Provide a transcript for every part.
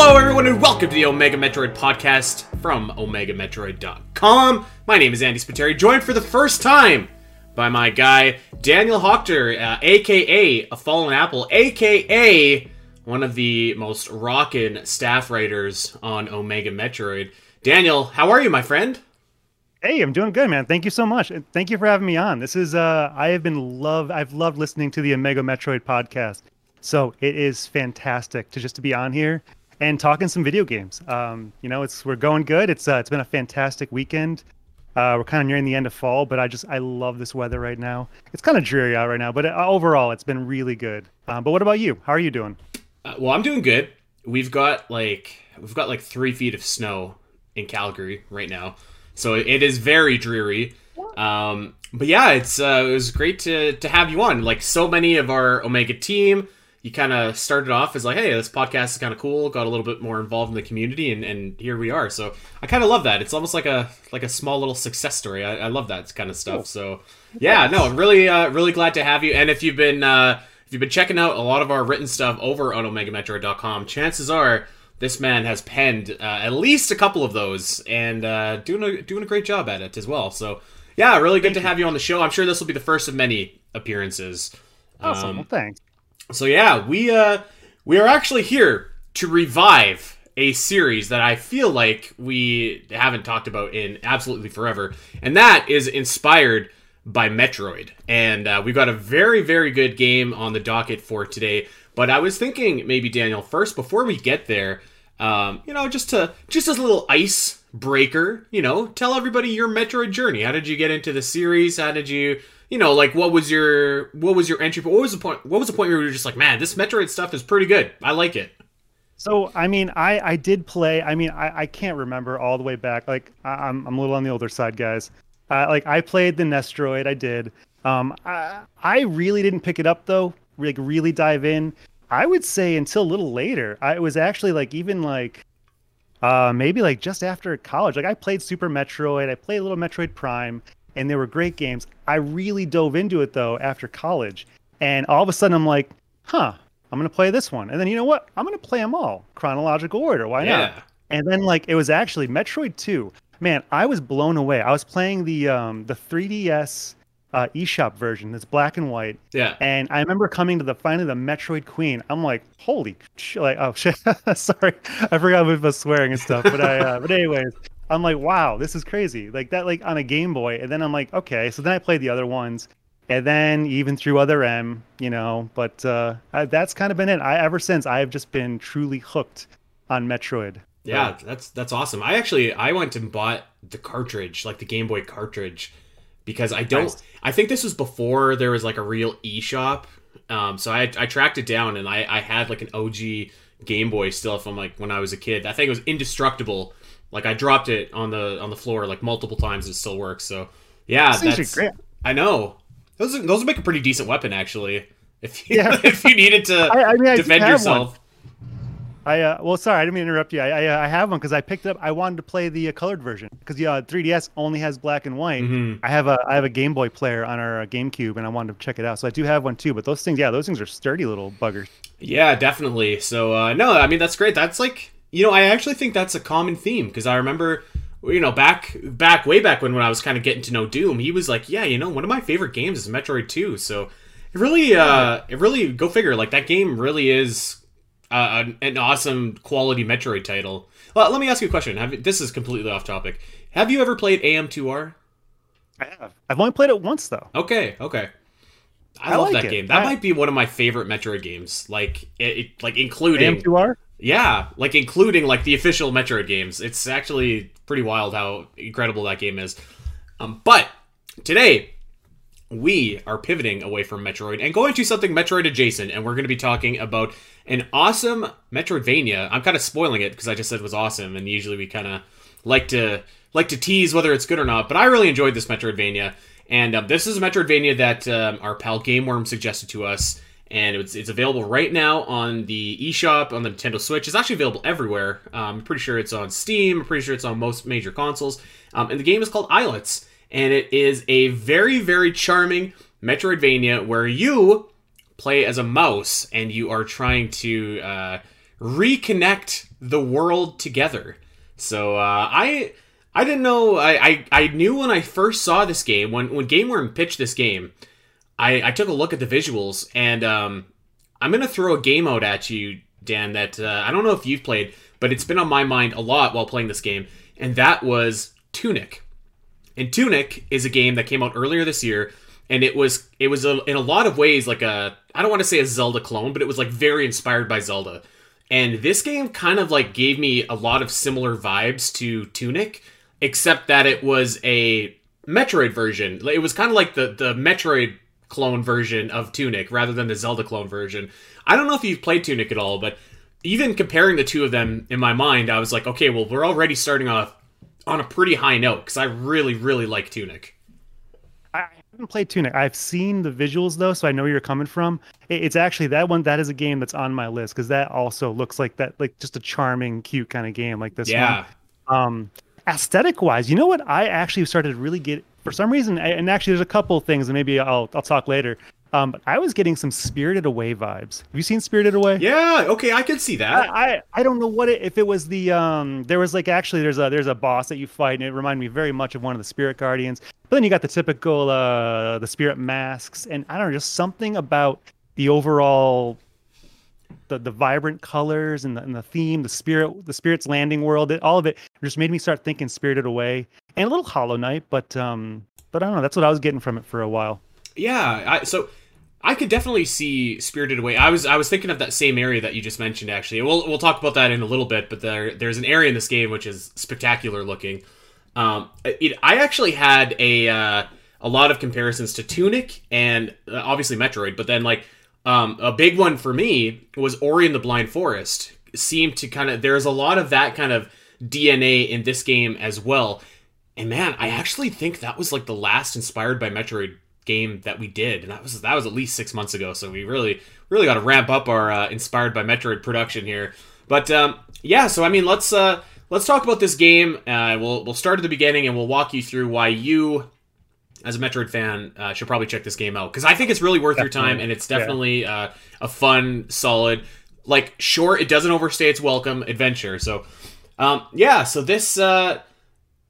Hello everyone and welcome to the Omega Metroid podcast from OmegaMetroid.com. My name is Andy Spiteri, joined for the first time by my guy Daniel Hocter, aka A Fallen Apple, aka one of the most rockin' staff writers on Omega Metroid. Daniel, how are you, my friend? Hey, I'm doing good, man. Thank you so much. And thank you for having me on. This is I've loved listening to the Omega Metroid podcast. So it is fantastic to just to be on here and talking some video games. You know, we're going good. It's been a fantastic weekend. We're kind of nearing the end of fall, but I love this weather right now. It's kind of dreary out right now, but overall it's been really good. But what about you? How are you doing? Well, I'm doing good. We've got like 3 feet of snow in Calgary right now, so it is very dreary. But yeah, it was great to have you on. Like so many of our Omega team. You kind of started off as like, hey, this podcast is kind of cool. Got a little bit more involved in the community, and here we are. So I kind of love that. It's almost like a small little success story. I love that kind of stuff. So yeah, no, I'm really glad to have you. And if you've been checking out a lot of our written stuff over on OmegaMetroid.com, chances are this man has penned at least a couple of those and doing a great job at it as well. So yeah, really good to have you on the show. I'm sure this will be the first of many appearances. Awesome. Well, thanks. So yeah, we are actually here to revive a series that I feel like we haven't talked about in absolutely forever, and that is inspired by Metroid. And we've got a very, very good game on the docket for today, but I was thinking maybe, Daniel, first, before we get there, you know, just as a little icebreaker, you know, tell everybody your Metroid journey. How did you get into the series? How did you... You know, like, what was your entry point? What was the point where you were just like, man, this Metroid stuff is pretty good. I like it. So, I mean, I did play. I mean, I can't remember all the way back. Like, I'm a little on the older side, guys. Like, I played the Nestroid. I did. I really didn't pick it up, though. Like, really dive in. I would say until a little later. I was actually, like, even, like, maybe, like, just after college. Like, I played Super Metroid. I played a little Metroid Prime. And they were great games. I really dove into it, though, after college. And all of a sudden, I'm like, huh, I'm going to play this one. And then, you know what? I'm going to play them all. Chronological order. Why not? And then, like, it was actually Metroid 2. Man, I was blown away. I was playing the 3DS eShop version that's black and white. Yeah. And I remember coming to finally the Metroid Queen. I'm like, holy shit. Like, oh, shit. Sorry. I forgot we were swearing and stuff. But, but anyways. I'm like, wow, this is crazy. Like that, like on a Game Boy. And then I'm like, okay. So then I played the other ones, and then even through Other M, you know. But that's kind of been it. Ever since, I have just been truly hooked on Metroid. Yeah, right. That's awesome. I went and bought the cartridge, like the Game Boy cartridge, because I don't. Nice. I think this was before there was like a real eShop. So I tracked it down, and I had like an OG Game Boy still from like when I was a kid. I think it was indestructible. Like, I dropped it on the floor, like, multiple times. It still works. So, yeah. That's great. I know. Those would make a pretty decent weapon, actually. If you needed to defend yourself. Well, sorry, I didn't mean to interrupt you. I have one because I picked it up. I wanted to play the colored version because the 3DS only has black and white. Mm-hmm. I have a Game Boy player on our GameCube, and I wanted to check it out. So I do have one too. But those things are sturdy little buggers. Yeah, definitely. So no, I mean that's great. That's like. You know, I actually think that's a common theme because I remember, you know, back way back when I was kind of getting to know Doom, he was like, yeah, you know, one of my favorite games is Metroid 2. So it really go figure. Like that game really is an awesome quality Metroid title. Well, let me ask you a question. This is completely off topic. Have you ever played AM2R? I have. I've only played it once though. Okay. I love like that game. That might be one of my favorite Metroid games. Like it like including AM2R. Yeah, like including like the official Metroid games. It's actually pretty wild how incredible that game is. But today we are pivoting away from Metroid and going to something Metroid adjacent, and we're going to be talking about an awesome Metroidvania. I'm kind of spoiling it because I just said it was awesome, and usually we kind of like to tease whether it's good or not. But I really enjoyed this Metroidvania, and this is a Metroidvania that our pal Game Worm suggested to us. And it's available right now on the eShop, on the Nintendo Switch. It's actually available everywhere. I'm pretty sure it's on Steam. I'm pretty sure it's on most major consoles. And the game is called Islets. And it is a very, very charming Metroidvania where you play as a mouse. And you are trying to reconnect the world together. So I didn't know. I knew when I first saw this game, when Game Worm pitched this game, I took a look at the visuals, and I'm going to throw a game out at you, Dan, that I don't know if you've played, but it's been on my mind a lot while playing this game, and that was Tunic. And Tunic is a game that came out earlier this year, and it was in a lot of ways like a, I don't want to say a Zelda clone, but it was like very inspired by Zelda. And this game kind of like gave me a lot of similar vibes to Tunic, except that it was a Metroid version. It was kind of like the Metroid clone version of Tunic rather than the Zelda clone version. I don't know if you've played Tunic at all, but even comparing the two of them in my mind, I was like, okay, well, we're already starting off on a pretty high note because I really, really like Tunic. I haven't played Tunic. I've seen the visuals, though, so I know where you're coming from. It's actually that one. That is a game that's on my list because that also looks like that, like just a charming, cute kind of game like this one. Aesthetic-wise, you know what? I actually started to really get, for some reason, and actually there's a couple things, and maybe I'll talk later, but I was getting some Spirited Away vibes. Have you seen Spirited Away? Yeah, okay, I can see that. I don't know what it, if it was the, there was like, actually there's a boss that you fight, and it reminded me very much of one of the Spirit Guardians. But then you got the typical, the Spirit Masks, and I don't know, just something about the overall, the vibrant colors and the theme, the spirit's landing world, all of it just made me start thinking Spirited Away and a little Hollow Knight, but I don't know, that's what I was getting from it for a while. Yeah, I could definitely see Spirited Away. I was thinking of that same area that you just mentioned, actually. We'll talk about that in a little bit, but there's an area in this game which is spectacular looking. I actually had a lot of comparisons to Tunic and obviously Metroid, but then like a big one for me was Ori and the Blind Forest. Seemed to kind of, there's a lot of that kind of DNA in this game as well. And man, I actually think that was like the last inspired by Metroid game that we did, and that was at least 6 months ago. So we really got to ramp up our inspired by Metroid production here. But yeah, so I mean, let's talk about this game. We'll start at the beginning and we'll walk you through why you, as a Metroid fan, should probably check this game out, because I think it's really worth your time, and it's definitely a fun, solid, like, sure, it doesn't overstay its welcome adventure. So, so this,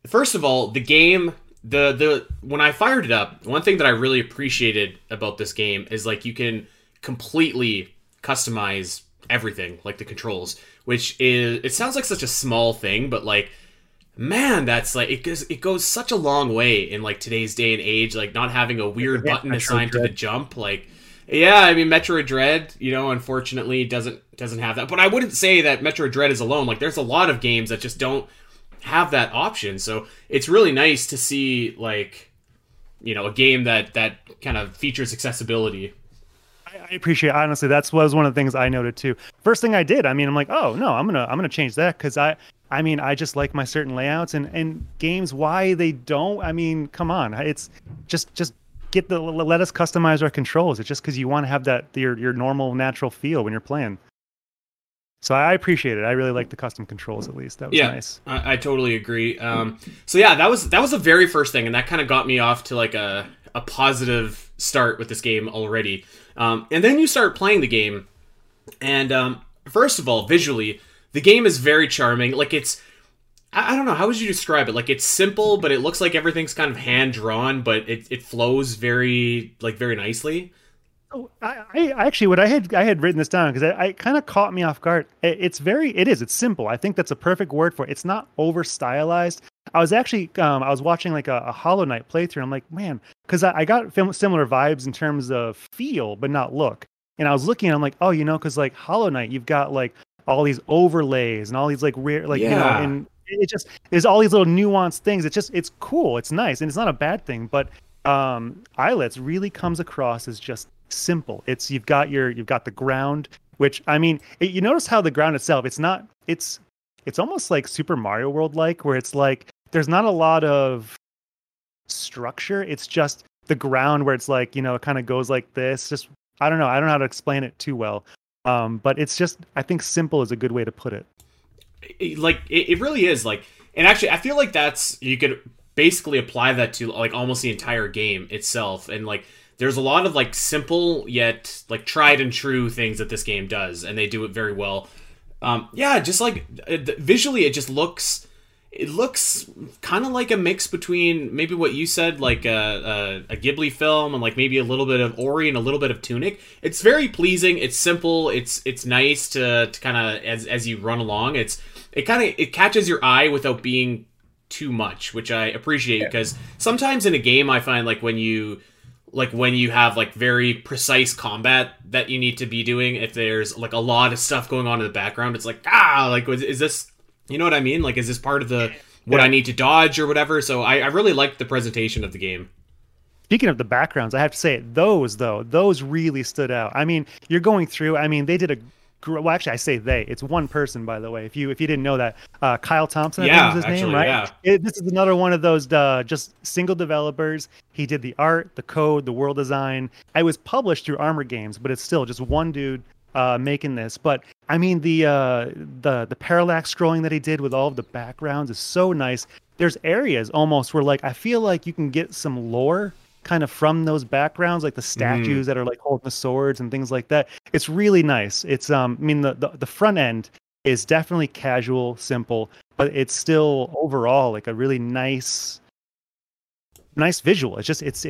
first of all, the game, when I fired it up, one thing that I really appreciated about this game is, like, you can completely customize everything, like the controls, which is, it sounds like such a small thing, but, like, man, that's like it goes such a long way in like today's day and age, like not having a weird button assigned to the jump. Like, yeah, I mean, Metroid Dread, you know, unfortunately doesn't have that. But I wouldn't say that Metroid Dread is alone. Like, there's a lot of games that just don't have that option. So it's really nice to see, like, you know, a game that kind of features accessibility. I appreciate it. Honestly, that was one of the things I noted too. First thing I did, I mean, I'm like, oh no, I'm gonna change that because I mean, I just like my certain layouts and games, why they don't. I mean, come on. It's just let us customize our controls. It's just because you want to have that your normal, natural feel when you're playing. So I appreciate it. I really like the custom controls, at least. That was nice. I totally agree. So yeah, that was the very first thing, and that kind of got me off to like a positive start with this game already. And then you start playing the game, and first of all, visually, the game is very charming. Like, it's, I don't know, how would you describe it? Like, it's simple, but it looks like everything's kind of hand-drawn, but it flows very, like, very nicely. Oh, I actually, what I had written this down, because I kind of caught me off guard. It's simple. I think that's a perfect word for it. It's not over-stylized. I was actually, I was watching, like, a Hollow Knight playthrough, and I'm like, man, because I got similar vibes in terms of feel, but not look. And I was looking, and I'm like, oh, you know, because, like, Hollow Knight, you've got, like, all these overlays and all these like rare, like, you know, and it just, there's all these little nuanced things. It's just, it's cool. It's nice. And it's not a bad thing, but Islets really comes across as just simple. It's, you've got the ground, which, I mean, you notice how the ground itself, it's almost like Super Mario World, like, where it's like, there's not a lot of structure. It's just the ground where it's like, you know, it kind of goes like this. Just, I don't know. I don't know how to explain it too well. But it's just, I think simple is a good way to put it. Like, it really is. Like, and actually, I feel like you could basically apply that to, like, almost the entire game itself. And, like, there's a lot of, like, simple yet, like, tried and true things that this game does, and they do it very well. Yeah, just like visually, it just looks. It looks kind of like a mix between maybe what you said, like a Ghibli film, and like maybe a little bit of Ori and a little bit of Tunic. It's very pleasing. It's simple. It's nice to kind of as you run along. It catches your eye without being too much, which I appreciate, because sometimes in a game I find like when you have like very precise combat that you need to be doing, if there's like a lot of stuff going on in the background, it's like is this. You know what I mean? Like, is this part of the what I need to dodge or whatever? So I really liked the presentation of the game. Speaking of the backgrounds, I have to say, those really stood out. I mean, you're going through. I mean, they did well, actually, I say they. It's one person, by the way. If you didn't know that, Kyle Thompson, I think was his name, right? Yeah. This is another one of those just single developers. He did the art, the code, the world design. It was published through Armor Games, but it's still just one dude. Making this, but I mean the parallax scrolling that he did with all of the backgrounds is so nice. There's areas almost where like I feel like you can get some lore kind of from those backgrounds, like the statues that are like holding the swords and things like that. It's really nice. It's I mean the front end is definitely casual, simple, but it's still overall like a really nice visual. It's just it's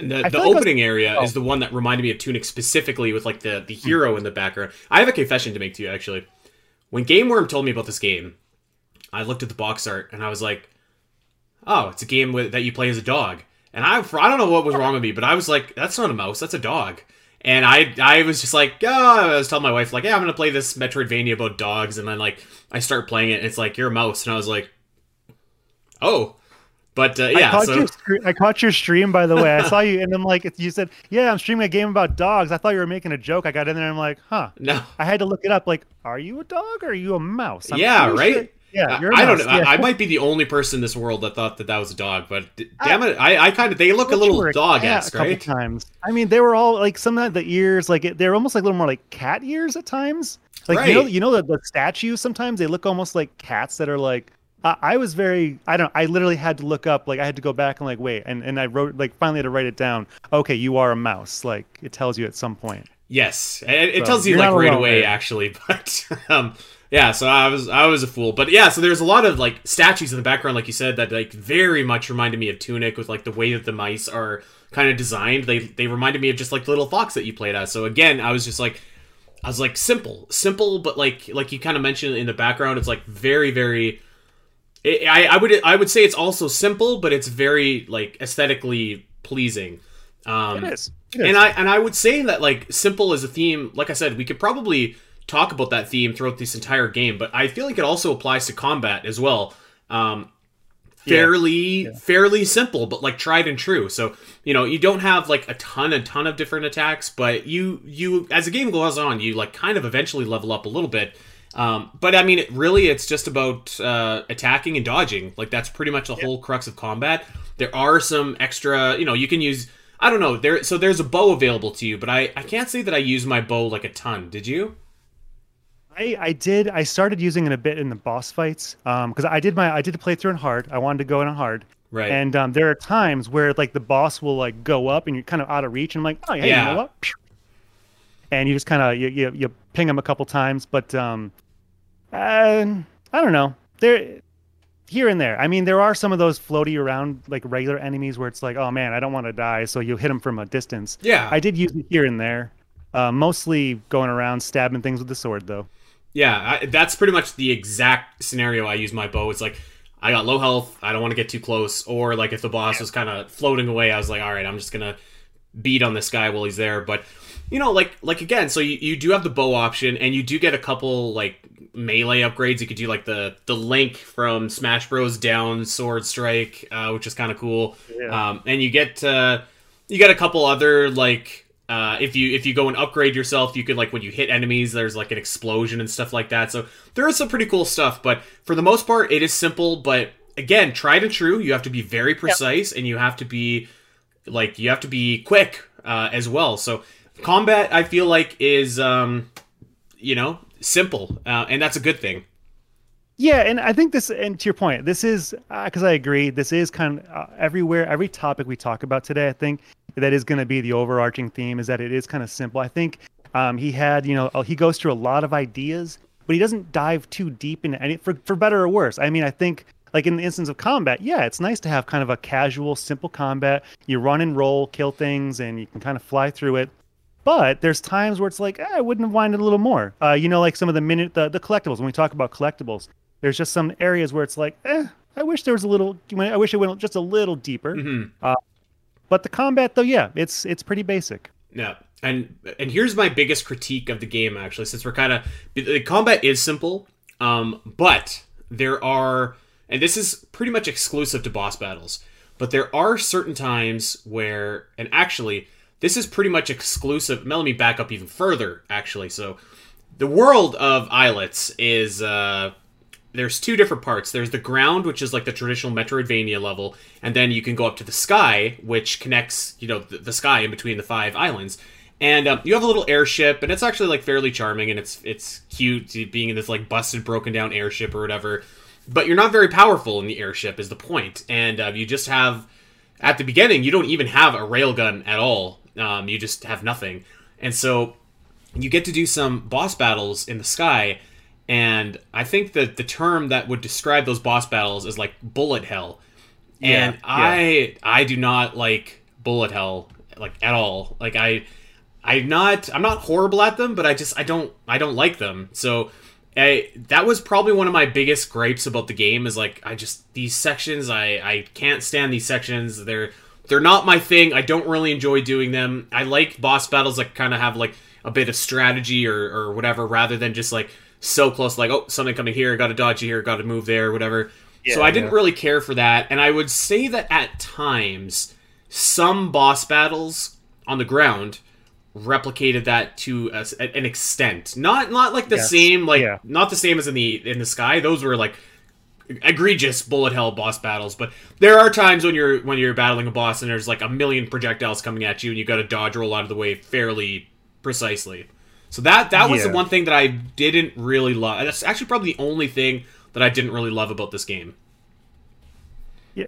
The opening area is the one that reminded me of Tunic specifically, with like the hero in the background. I have a confession to make to you, actually. When Game Worm told me about this game, I looked at the box art and I was like, "Oh, it's a game that you play as a dog." And I don't know what was wrong with me, but I was like, "That's not a mouse, that's a dog." And I was just like, I was telling my wife like, "Yeah, I'm gonna play this Metroidvania about dogs." And then like I start playing it, and it's like, "You're a mouse," and I was like, "Oh." But I caught your stream, by the way. I saw you, and I'm like, you said, "Yeah, I'm streaming a game about dogs." I thought you were making a joke. I got in there, and I'm like, "Huh?" No, I had to look it up. Like, are you a dog or are you a mouse? Yeah, you're a mouse. I don't know. Yeah. I might be the only person in this world that thought that was a dog, but damn it, I kind of they look a little dog-esque, right? A couple times. I mean, they were all like sometimes the ears, like they're almost like a little more like cat ears at times. Like you know the statues sometimes they look almost like cats that are like. I was I literally had to look up, like I had to go back and like, wait. And I wrote, like finally had to write it down. Okay, you are a mouse. Like it tells you at some point. Yes. It tells you like right away, actually. But so I was a fool. But yeah, so there's a lot of like statues in the background, like you said, that like very much reminded me of Tunic with like the way that the mice are kind of designed. They reminded me of just like the little fox that you played as. So again, I was like simple, but like you kind of mentioned in the background, it's like very, very... I would say it's also simple, but it's very like aesthetically pleasing. It is. And I would say that like simple is a theme. Like I said, we could probably talk about that theme throughout this entire game, but I feel like it also applies to combat as well. Fairly simple, but like tried and true. So you know you don't have like a ton of different attacks, but you as the game goes on, you like kind of eventually level up a little bit. But I mean, it's just about attacking and dodging. Like that's pretty much the whole crux of combat. There are some extra, you can use. I don't know. So there's a bow available to you, but I can't say that I used my bow like a ton. Did you? I did. I started using it a bit in the boss fights because I did play through on hard. I wanted to go in on hard. Right. And there are times where like the boss will like go up and you're kind of out of reach. And I'm like, oh hey, you know what? And you just kind of you ping him a couple times, but. I don't know. They're here and there. I mean, there are some of those floaty around like regular enemies where it's like, oh man, I don't want to die. So you hit them from a distance. Yeah. I did use it here and there, mostly going around stabbing things with the sword though. Yeah. That's pretty much the exact scenario I use my bow. It's like, I got low health. I don't want to get too close. Or like if the boss was kind of floating away, I was like, all right, I'm just going to beat on this guy while he's there. But like again, so you do have the bow option and you do get a couple like, melee upgrades. You could do like the Link from Smash Bros down sword strike, which is kind of cool. Yeah. And you get a couple other like if you go and upgrade yourself, you could like when you hit enemies, there's like an explosion and stuff like that. So there is some pretty cool stuff, but for the most part, it is simple. But again, tried and true. You have to be very precise and you have to be quick as well. So combat, I feel like is simple, and that's a good thing. Yeah, and I think this, and to your point, this is, because I agree, this is kind of everywhere, every topic we talk about today, I think that is going to be the overarching theme, is that it is kind of simple. I think He had, you know, he goes through a lot of ideas, but he doesn't dive too deep into any, for better or worse. I mean, I think, like in the instance of combat, yeah, it's nice to have kind of a casual, simple combat. You run and roll, kill things, and you can kind of fly through it. But there's times where it's like, eh, I wouldn't have minded a little more. You know, like some of the collectibles. When we talk about collectibles, there's just some areas where it's like, eh, I wish there was a little. I wish it went just a little deeper. Mm-hmm. But the combat, though, yeah, it's pretty basic. Yeah, and here's my biggest critique of the game, actually, since we're kind of, the combat is simple, but there are, and this is pretty much exclusive to boss battles, but there are certain times where, and actually, this is pretty much exclusive. Now, let me back up even further, actually. So, the world of Islets is, there's two different parts. There's the ground, which is like the traditional Metroidvania level, and then you can go up to the sky, which connects, you know, the sky in between the five islands. And you have a little airship, and it's actually like fairly charming, and it's cute being in this like busted, broken down airship or whatever. But you're not very powerful in the airship is the point. And you just have, at the beginning, you don't even have a railgun at all. You just have nothing. And so you get to do some boss battles in the sky. And I think that the term that would describe those boss battles is like bullet hell. And yeah, I do not like bullet hell, like, at all. Like, I'm not horrible at them, but I don't like them. So that was probably one of my biggest gripes about the game, is like, these sections, I can't stand these sections. They're not my thing. I don't really enjoy doing them. I like boss battles that kind of have like a bit of strategy or whatever, rather than just like so close, like, oh, something coming here, gotta dodge here, gotta move there, whatever. Yeah, so I didn't really care for that, and I would say that at times, some boss battles on the ground replicated that to an extent. Not like the same, like, not the same as in the sky. Those were like egregious bullet hell boss battles, but there are times when you're battling a boss and there's like a million projectiles coming at you and you gotta dodge roll out of the way fairly precisely. So that was the one thing that I didn't really love. And that's actually probably the only thing that I didn't really love about this game.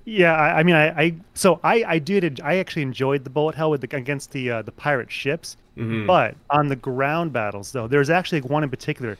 Yeah. I mean, I actually enjoyed the bullet hell against the pirate ships, mm-hmm. But on the ground battles though, there's actually one in particular.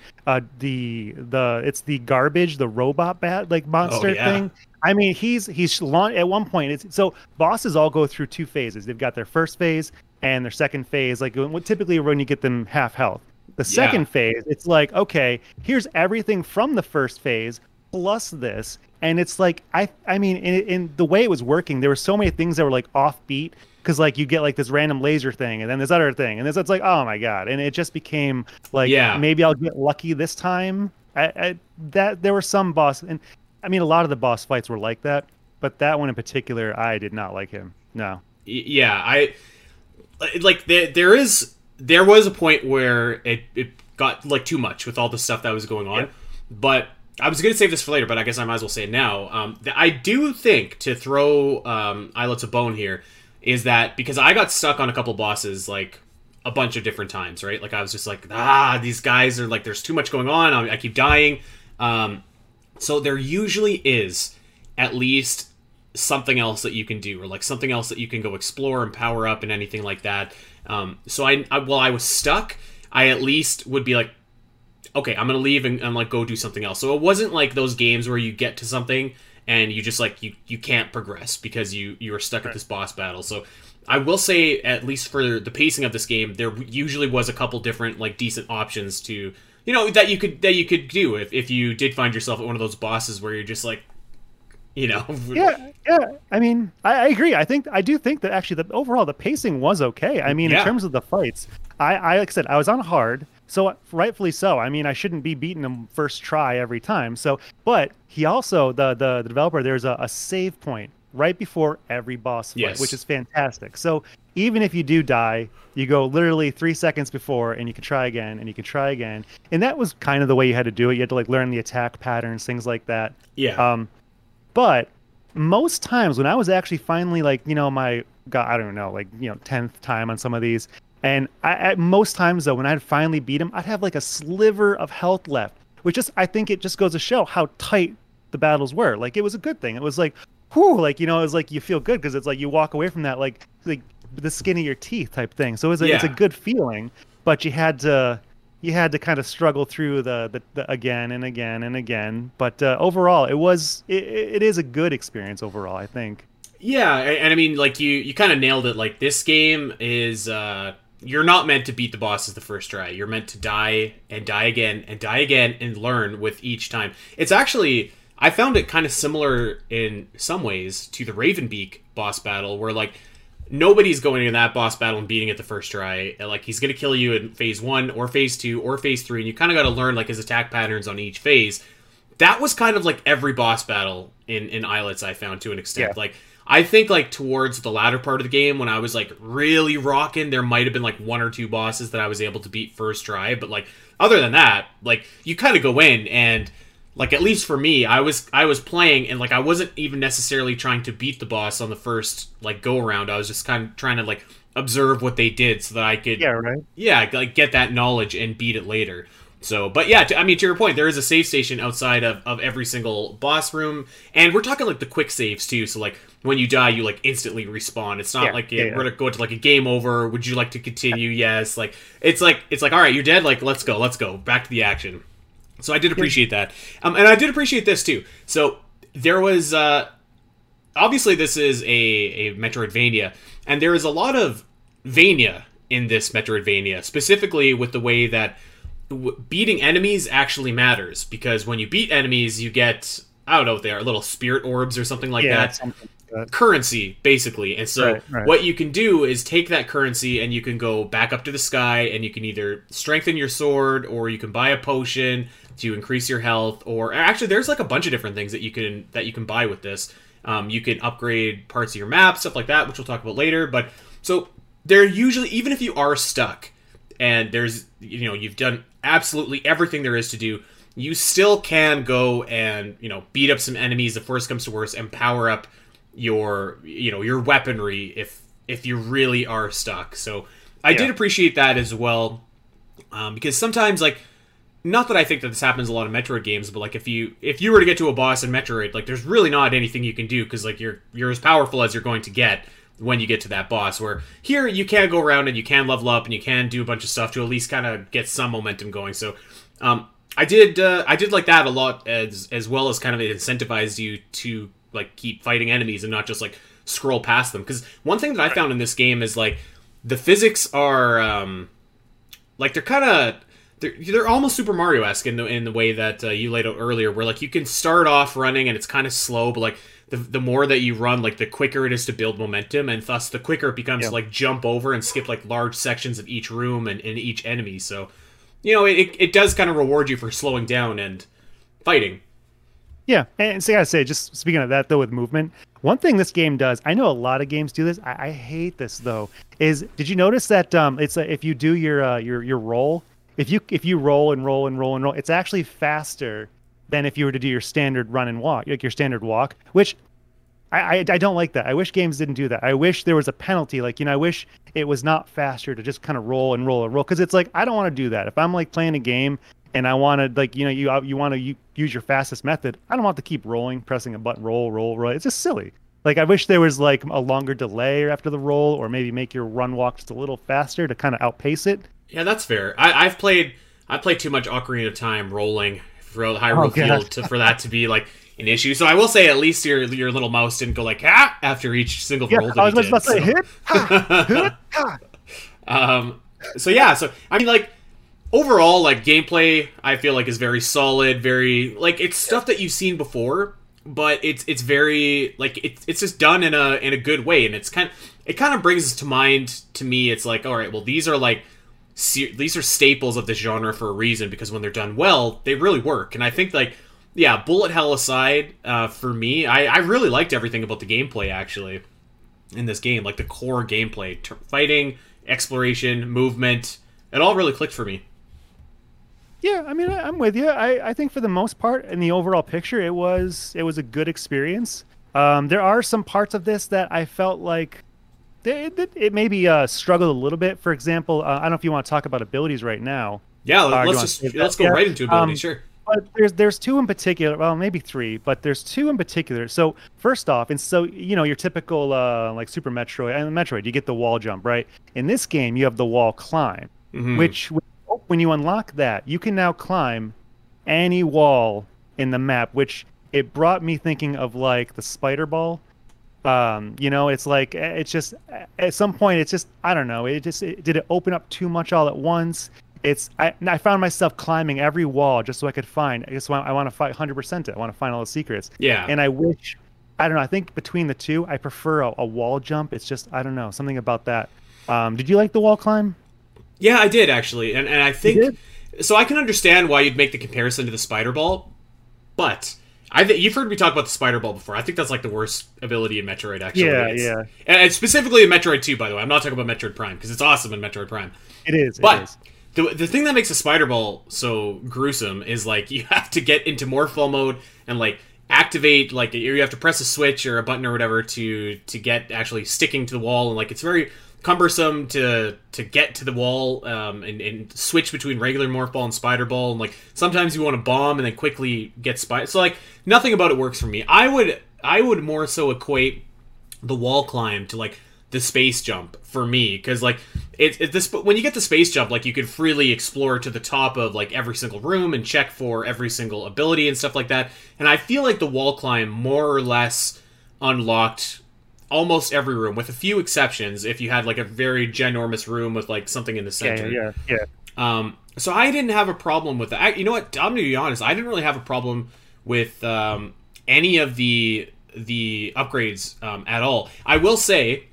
It's the garbage, the robot bat, like, monster thing. I mean, he's at one point. So bosses all go through two phases. They've got their first phase and their second phase, like, typically when you get them half health. The second phase, it's like, okay, here's everything from the first phase plus this. And it's like, I mean, in the way it was working, there were so many things that were like offbeat, because like you get like this random laser thing and then this other thing and it's like, oh my god. And it just became like, maybe I'll get lucky this time. That there were some boss, and I mean, a lot of the boss fights were like that, but that one in particular, I did not like him. No. Yeah, like, there was a point where it got like too much with all the stuff that was going on. Yep. But I was going to save this for later, but I guess I might as well say it now. I do think, to throw Islets a bone here, is that because I got stuck on a couple bosses like a bunch of different times, right? Like, I was just like, these guys are like, there's too much going on. I keep dying. So there usually is at least something else that you can do, or like something else that you can go explore and power up and anything like that. So while I was stuck, I at least would be like, okay, I'm going to leave and like go do something else. So it wasn't like those games where you get to something and you just like, you can't progress because you are stuck at this boss battle. So I will say, at least for the pacing of this game, there usually was a couple different like decent options to, you know, that you could do if you did find yourself at one of those bosses where you're just like, you know. Yeah. I mean, I agree. I do think that actually overall the pacing was okay. I mean, in terms of the fights, I like I said, I was on hard, so rightfully so. I mean, I shouldn't be beating him first try every time. So, but he also, the developer, there's a save point right before every boss fight, which is fantastic. So even if you do die, you go literally 3 seconds before and you can try again and you can try again. And that was kind of the way you had to do it. You had to like learn the attack patterns, things like that. Yeah. But most times when I was actually finally like, you know, my God, I don't know, like, you know, 10th time on some of these. And at most times, though, when I'd finally beat him, I'd have like a sliver of health left, which just, I think it just goes to show how tight the battles were. Like, it was a good thing. It was like, whew, like, you know, it was like you feel good because it's like you walk away from that, like the skin of your teeth type thing. So it's a good feeling. but you had to kind of struggle through the again and again and again. But overall, it is a good experience overall, I think. Yeah, and I mean, like you kind of nailed it. Like this game is you're not meant to beat the bosses the first try. You're meant to die and die again and die again and learn with each time. It's actually, I found it kind of similar in some ways to the Ravenbeak boss battle, where like nobody's going into that boss battle and beating it the first try. Like he's going to kill you in phase 1 or phase 2 or phase 3, and you kind of got to learn like his attack patterns on each phase. That was kind of like every boss battle in Islets, I found, to an extent. Yeah. Like I think like towards the latter part of the game when I was like really rocking, there might have been like one or two bosses that I was able to beat first try, but like other than that, like you kind of go in and like, at least for me, I was playing and like I wasn't even necessarily trying to beat the boss on the first like go around. I was just kind of trying to like observe what they did so that I could like get that knowledge and beat it later. So, but yeah, I mean, to your point, there is a save station outside of every single boss room, and we're talking like the quick saves too. So like when you die, you like instantly respawn. It's not we're gonna go to like a game over. Would you like to continue? Yes. Like it's like all right, you're dead. Like let's go back to the action. So I did appreciate that. And I did appreciate this too. So there was, obviously this is a Metroidvania, and there is a lot of Vania in this Metroidvania, specifically with the way that beating enemies actually matters, because when you beat enemies, you get, I don't know what they are, little spirit orbs or something like that. Something like that. Currency, basically. And so what you can do is take that currency and you can go back up to the sky and you can either strengthen your sword or you can buy a potion to increase your health, or actually there's like a bunch of different things that you can buy with this. You can upgrade parts of your map, stuff like that, which we'll talk about later. But so they're usually, even if you are stuck and there's, you know, you've done absolutely everything there is to do, you still can go and, you know, beat up some enemies if worse comes to worse and power up your, you know, your weaponry if you really are stuck. So I did appreciate that as well, because sometimes, like, not that I think that this happens a lot in Metroid games, but like if you were to get to a boss in Metroid, like there's really not anything you can do because like you're as powerful as you're going to get when you get to that boss. Where here you can go around and you can level up and you can do a bunch of stuff to at least kind of get some momentum going. So I did like that a lot, as well as kind of it incentivized you to like keep fighting enemies and not just like scroll past them. Because one thing that I found in this game is like the physics are like they're kind of, they're almost Super Mario-esque in the way that you laid out earlier, where like you can start off running and it's kind of slow, but like the more that you run, like the quicker it is to build momentum, and thus the quicker it becomes to like jump over and skip like large sections of each room and each enemy. So, you know, it does kind of reward you for slowing down and fighting. Yeah, and so I gotta say, just speaking of that though, with movement, one thing this game does, I know a lot of games do this, I hate this though, is did you notice that it's if you do your roll, if you roll and roll and roll and roll, it's actually faster than if you were to do your standard run and walk, like your standard walk, which I don't like that. I wish games didn't do that. I wish there was a penalty. Like, you know, I wish it was not faster to just kind of roll and roll and roll, because it's like, I don't want to do that. If I'm like playing a game and I want to, like, you know, you want to use your fastest method, I don't want to keep rolling, pressing a button, roll, roll, roll. It's just silly. Like, I wish there was like a longer delay after the roll, or maybe make your run walk just a little faster to kind of outpace it. Yeah, that's fair. I played too much Ocarina of Time rolling throughout the Hyrule Field for that to be like an issue. So I will say, at least your little mouse didn't go like ha after each single roll. Yeah, I was about to say hit ha hit ha. So yeah. So I mean, like overall, like gameplay, I feel like is very solid. Very like it's stuff that you've seen before, but it's very like it's just done in a good way, and it kind of brings to mind to me. It's like, all right, well these are like. These are staples of the genre for a reason, because when they're done well, they really work. And I think, like, yeah, bullet hell aside, for me, I really liked everything about the gameplay, actually, in this game. Like, the core gameplay. Fighting, exploration, movement. It all really clicked for me. Yeah, I mean, I'm with you. I think for the most part, in the overall picture, it was a good experience. There are some parts of this that I felt like it maybe struggled a little bit. For example, I don't know if you want to talk about abilities right now. Yeah, let's go right into abilities, sure. But there's two in particular. Well, maybe three, but there's two in particular. So first off, and so you know your typical like Super Metroid and Metroid, you get the wall jump, right? In this game, you have the wall climb, mm-hmm. which when you unlock that, you can now climb any wall in the map, which it brought me thinking of like the spider ball. You know, it's like, it's just at some point, it's just, I don't know. It just, did it open up too much all at once? It's, I found myself climbing every wall just so I could find, I guess I want to find 100%. I want to find all the secrets. Yeah. And I wish, I don't know. I think between the two, I prefer a wall jump. It's just, I don't know, something about that. Did you like the wall climb? Yeah, I did actually. And I think, so I can understand why you'd make the comparison to the spider ball, but you've heard me talk about the spider ball before. I think that's like the worst ability in Metroid, actually. Yeah, yeah. And specifically in Metroid 2, by the way. I'm not talking about Metroid Prime, because it's awesome in Metroid Prime. It is, but it is. The thing that makes a spider ball so gruesome is, like, you have to get into morph mode and, like, activate, like, you have to press a switch or a button or whatever to get actually sticking to the wall. And, like, it's very cumbersome to get to the wall and switch between regular morph ball and spider ball, and like sometimes you want to bomb and then quickly get spider. So like nothing about it works for me. I would more so equate the wall climb to like the space jump for me, because like it's this, but when you get the space jump, like you can freely explore to the top of like every single room and check for every single ability and stuff like that. And I feel like the wall climb more or less unlocked almost every room, with a few exceptions, if you had like a very ginormous room with like something in the center. Yeah. So I didn't have a problem with that. You know what? I'm gonna be honest. I didn't really have a problem with any of the upgrades at all. I will say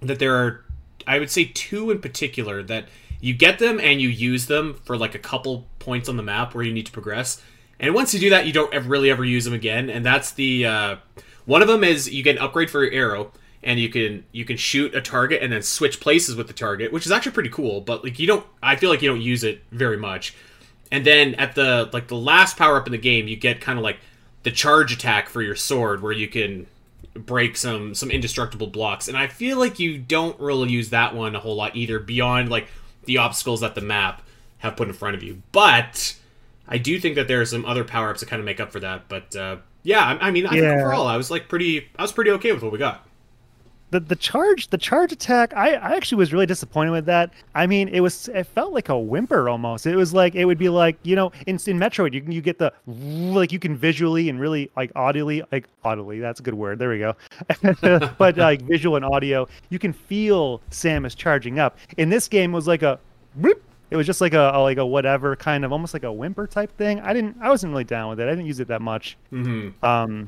that there are, I would say, two in particular that you get them and you use them for like a couple points on the map where you need to progress. And once you do that, you don't really ever use them again. And that's the one of them is you get an upgrade for your arrow, and you can shoot a target and then switch places with the target, which is actually pretty cool. But like I feel like you don't use it very much. And then at the like the last power up in the game, you get kind of like the charge attack for your sword, where you can break some indestructible blocks. And I feel like you don't really use that one a whole lot either, beyond like the obstacles that the map have put in front of you. But I do think that there are some other power ups that kind of make up for that. But I think overall I was pretty okay with what we got. The charge attack, I actually was really disappointed with that. I mean, it felt like a whimper almost. It was like, it would be like, you know, in Metroid, you get the, like, you can visually and really like audibly, that's a good word. There we go. But like visual and audio, you can feel Samus charging up. In this game, it was like a whoop. It was just like a whatever kind of almost like a whimper type thing. I wasn't really down with it. I didn't use it that much. Mm-hmm.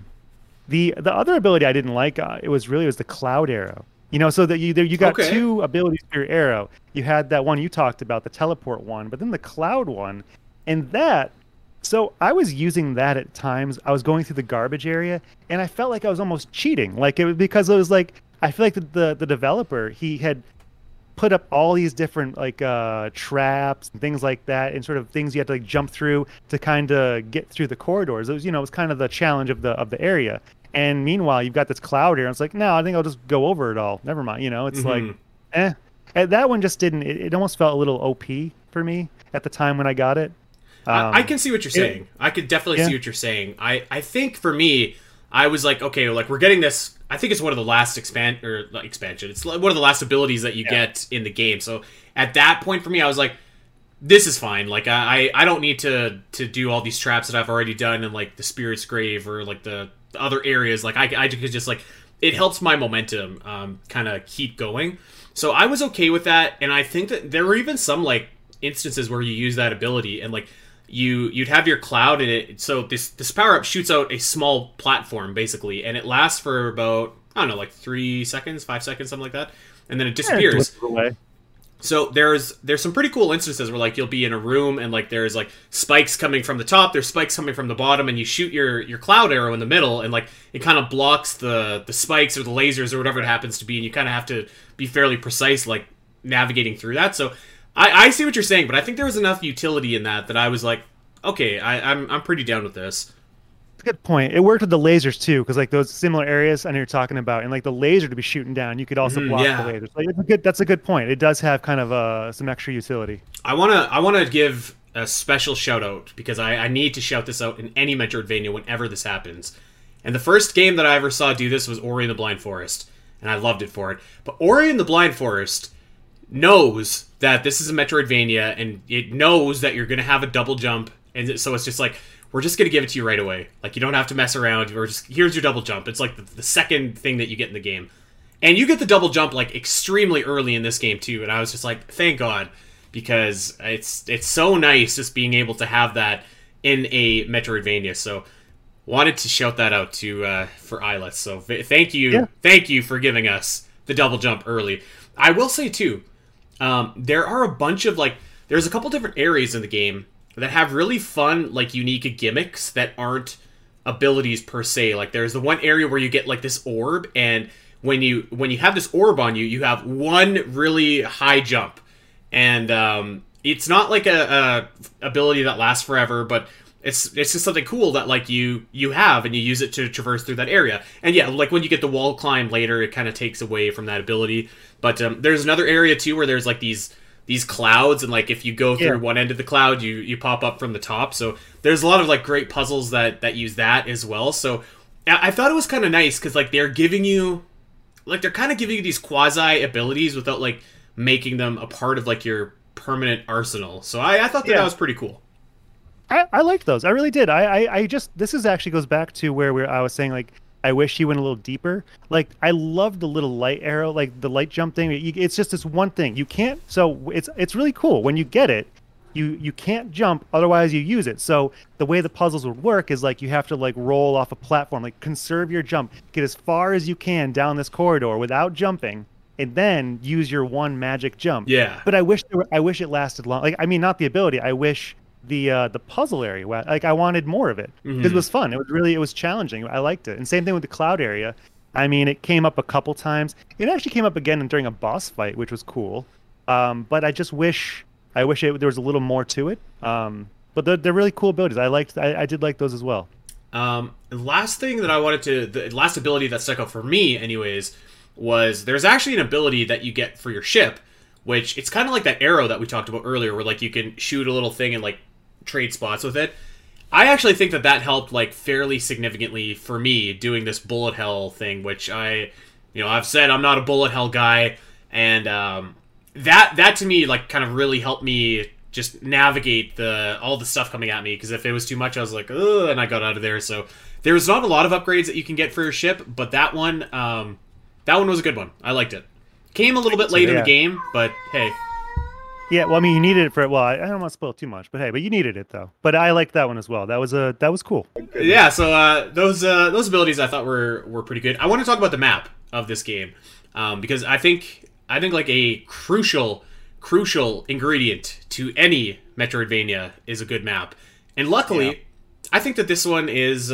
The other ability I didn't like. It was the cloud arrow. You know, so that you got two abilities for your arrow. You had that one you talked about, the teleport one, but then the cloud one, and that. So I was using that at times. I was going through the garbage area, and I felt like I was almost cheating. Like it was, because it was like, I feel like the developer, he had put up all these different like traps and things like that, and sort of things you had to like jump through to kind of get through the corridors. It was, you know, it was kind of the challenge of the area. And meanwhile, you've got this cloud here. It's like, no, I think I'll just go over it all. Never mind. You know, it's mm-hmm. like, eh. And that one just didn't. It almost felt a little OP for me at the time when I got it. I can see what you're saying. I could definitely see what you're saying. I think for me, I was like, okay, like we're getting this. I think it's one of the last expansion. It's one of the last abilities that you get in the game. So at that point for me, I was like, this is fine. Like I don't need to do all these traps that I've already done in like the Spirit's Grave or like the other areas. Like I could just like, it helps my momentum kind of keep going. So I was okay with that. And I think that there were even some like instances where you use that ability and like you'd have your cloud in it. So this power-up shoots out a small platform, basically, and it lasts for about, I don't know, like 5 seconds, something like that, and then it disappears. It so there's some pretty cool instances where, like, you'll be in a room, and, like, there's, like, spikes coming from the top, there's spikes coming from the bottom, and you shoot your cloud arrow in the middle, and, like, it kind of blocks the spikes or the lasers or whatever it happens to be, and you kind of have to be fairly precise, like, navigating through that. So I see what you're saying, but I think there was enough utility in that I was like, okay, I'm pretty down with this. Good point. It worked with the lasers too, because like those similar areas I know you're talking about, and like the laser to be shooting down, you could also block the lasers. Like, that's a good point. It does have kind of some extra utility. I wanna give a special shout out, because I need to shout this out in any Metroidvania whenever this happens. And the first game that I ever saw do this was Ori and the Blind Forest, and I loved it for it. But Ori and the Blind Forest knows that this is a Metroidvania, and it knows that you're going to have a double jump, and so it's just like, we're just going to give it to you right away. Like, you don't have to mess around. We're just, here's your double jump. It's like the second thing that you get in the game. And you get the double jump, like, extremely early in this game, too. And I was just like, thank God, because it's so nice just being able to have that in a Metroidvania. So, wanted to shout that out to for Islets. So, thank you. Yeah. Thank you for giving us the double jump early. I will say, too, there are a bunch of, like, there's a couple different areas in the game that have really fun, like, unique gimmicks that aren't abilities per se. Like, there's the one area where you get, like, this orb, and when you have this orb on you, you have one really high jump. And it's not like a ability that lasts forever, but it's just something cool that, like, you have, and you use it to traverse through that area. And yeah, like, when you get the wall climb later, it kind of takes away from that ability. But there's another area, too, where there's, like, these clouds, and, like, if you go through one end of the cloud, you pop up from the top. So there's a lot of, like, great puzzles that use that as well. So I thought it was kind of nice, because, like, they're giving you, like, they're kind of giving you these quasi abilities without, like, making them a part of, like, your permanent arsenal. So I thought that was pretty cool. I liked those. I really did. I just, this is actually goes back to where I was saying, like, I wish he went a little deeper. Like, I love the little light arrow, like the light jump thing. It's just this one thing you can't. So it's really cool when you get it. You can't jump, otherwise you use it. So the way the puzzles would work is, like, you have to, like, roll off a platform, like, conserve your jump, get as far as you can down this corridor without jumping, and then use your one magic jump. Yeah. But I wish it lasted long. Like, I mean, not the ability. I wish the puzzle area, like, I wanted more of it. Mm-hmm. It was fun. It was challenging. I liked it. And same thing with the cloud area. I mean, it came up a couple times. It actually came up again during a boss fight, which was cool. But I just wish, there was a little more to it. But they're really cool abilities. I did like those as well. Last thing that I wanted to, the last ability that stuck out for me, anyways, was there's actually an ability that you get for your ship, which it's kind of like that arrow that we talked about earlier, where, like, you can shoot a little thing and, like, trade spots with it. I actually think that helped, like, fairly significantly for me doing this bullet hell thing, which I've said I'm not a bullet hell guy, and that to me, like, kind of really helped me just navigate all the stuff coming at me, because if it was too much, I was like, ugh, and I got out of there. So there's not a lot of upgrades that you can get for your ship, but that one was a good one. I liked it. Came a little bit late in the game, but hey. Yeah, well, I mean, you needed it for it. Well, I don't want to spoil too much, but hey, but you needed it though. But I liked that one as well. That was cool. Yeah, so those abilities I thought were pretty good. I want to talk about the map of this game, because I think like a crucial ingredient to any Metroidvania is a good map, and luckily, I think that this one is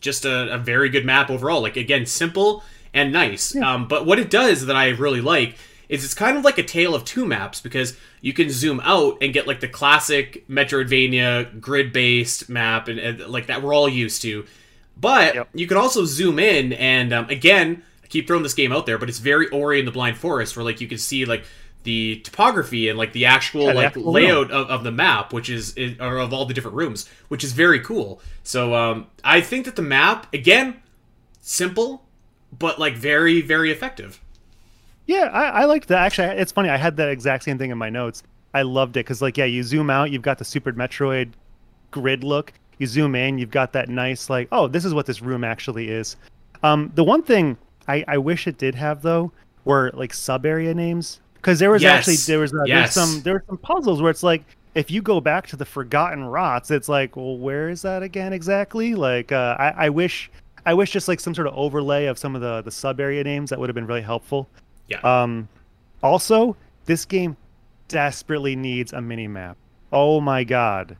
just a very good map overall. Like, again, simple and nice. Yeah. But what it does that I really like is it's kind of like a tale of two maps, because you can zoom out and get, like, the classic Metroidvania grid-based map and like that we're all used to. But you can also zoom in and, again, I keep throwing this game out there, but it's very Ori and the Blind Forest, where, like, you can see, like, the topography and, like, the actual, like, layout of the map, which is or of all the different rooms, which is very cool. So I think that the map, again, simple, but, like, very, very effective. Yeah, I liked that. Actually, it's funny. I had that exact same thing in my notes. I loved it because, like, you zoom out, you've got the Super Metroid grid look. You zoom in, you've got that nice, like, oh, this is what this room actually is. The one thing I wish it did have, though, were, like, sub-area names. Because there was there were some puzzles where it's like, if you go back to the Forgotten Rots, it's like, well, where is that again exactly? Like, I wish just, like, some sort of overlay of some of the sub-area names. That would have been really helpful. Yeah. Also, this game desperately needs a mini map. Oh my God,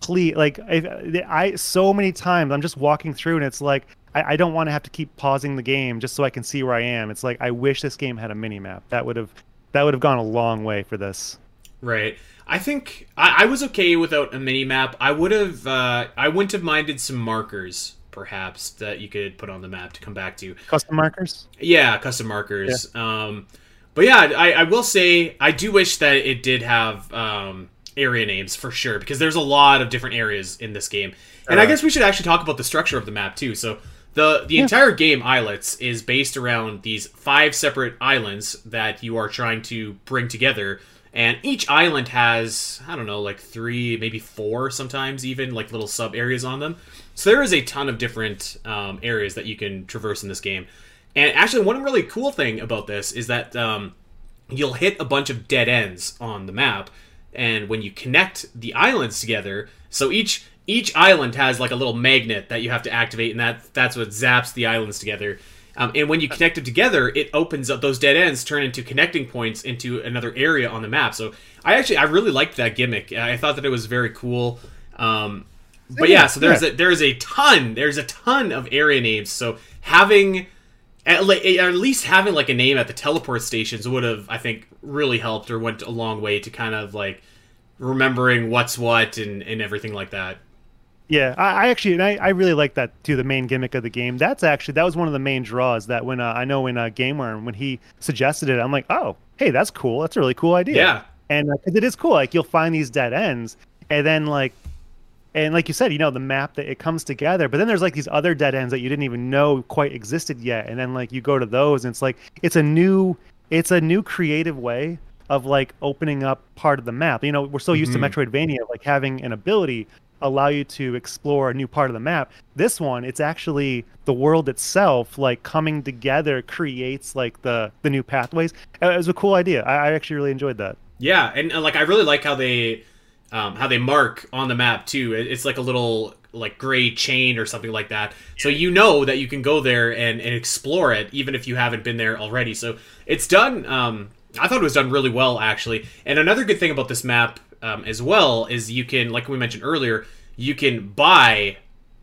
please! Like, I so many times I'm just walking through and it's like I don't want to have to keep pausing the game just so I can see where I am. It's like I wish this game had a mini map. That would have gone a long way for this. Right. I think I was okay without a mini map. I wouldn't have minded some markers, perhaps, that you could put on the map to come back to. Custom markers? Yeah, custom markers. Yeah. But yeah, I will say I do wish that it did have area names for sure, because there's a lot of different areas in this game. And I guess we should actually talk about the structure of the map too. So The entire game, Islets, is based around these 5 separate islands that you are trying to bring together. And each island has, I don't know, like 3, maybe 4 sometimes even, like little sub-areas on them. So there is a ton of different areas that you can traverse in this game. And actually, one really cool thing about this is that you'll hit a bunch of dead ends on the map. And when you connect the islands together, so each island has like a little magnet that you have to activate, and that's what zaps the islands together. And when you connect them together, it opens up those dead ends, turn into connecting points into another area on the map. So I really liked that gimmick. I thought that it was very cool. But yeah, so there's a ton of area names. So having at least having like a name at the teleport stations would have, I think, really helped or went a long way to kind of like remembering what's what and everything like that. Yeah, I really like that too, the main gimmick of the game. That was one of the main draws that when, I know when Game Worm, when he suggested it, I'm like, oh, hey, that's cool. That's a really cool idea. Yeah. And it is cool. Like, you'll find these dead ends and then like you said, you know, the map that it comes together, but then there's like these other dead ends that you didn't even know quite existed yet. And then like you go to those and it's like, it's a new creative way of like opening up part of the map. You know, we're so used to Metroidvania, like having an ability allow you to explore a new part of the map. This one, it's actually the world itself, like coming together creates like the new pathways. It was a cool idea. I actually really enjoyed that. Yeah, and like I really like how they mark on the map too. It's like a little like gray chain or something like that. So you know that you can go there and explore it even if you haven't been there already. So it's done. I thought it was done really well actually. And another good thing about this map as well is you can, like we mentioned earlier, you can buy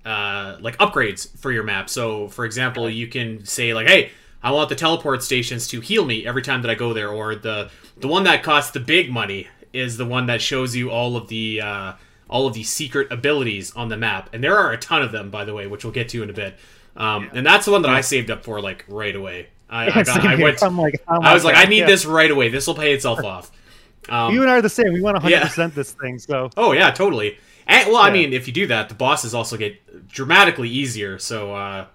like upgrades for your map. So for example, you can say like, hey, I want the teleport stations to heal me every time that I go there, or the one that costs the big money is the one that shows you all of the secret abilities on the map. And there are a ton of them, by the way, which we'll get to in a bit. And that's the one that I saved up for like right away. I need this right away. This will pay itself off. You and I are the same. We want 100% this thing. So. Oh yeah, totally. And, well, yeah. I mean, if you do that, the bosses also get dramatically easier. So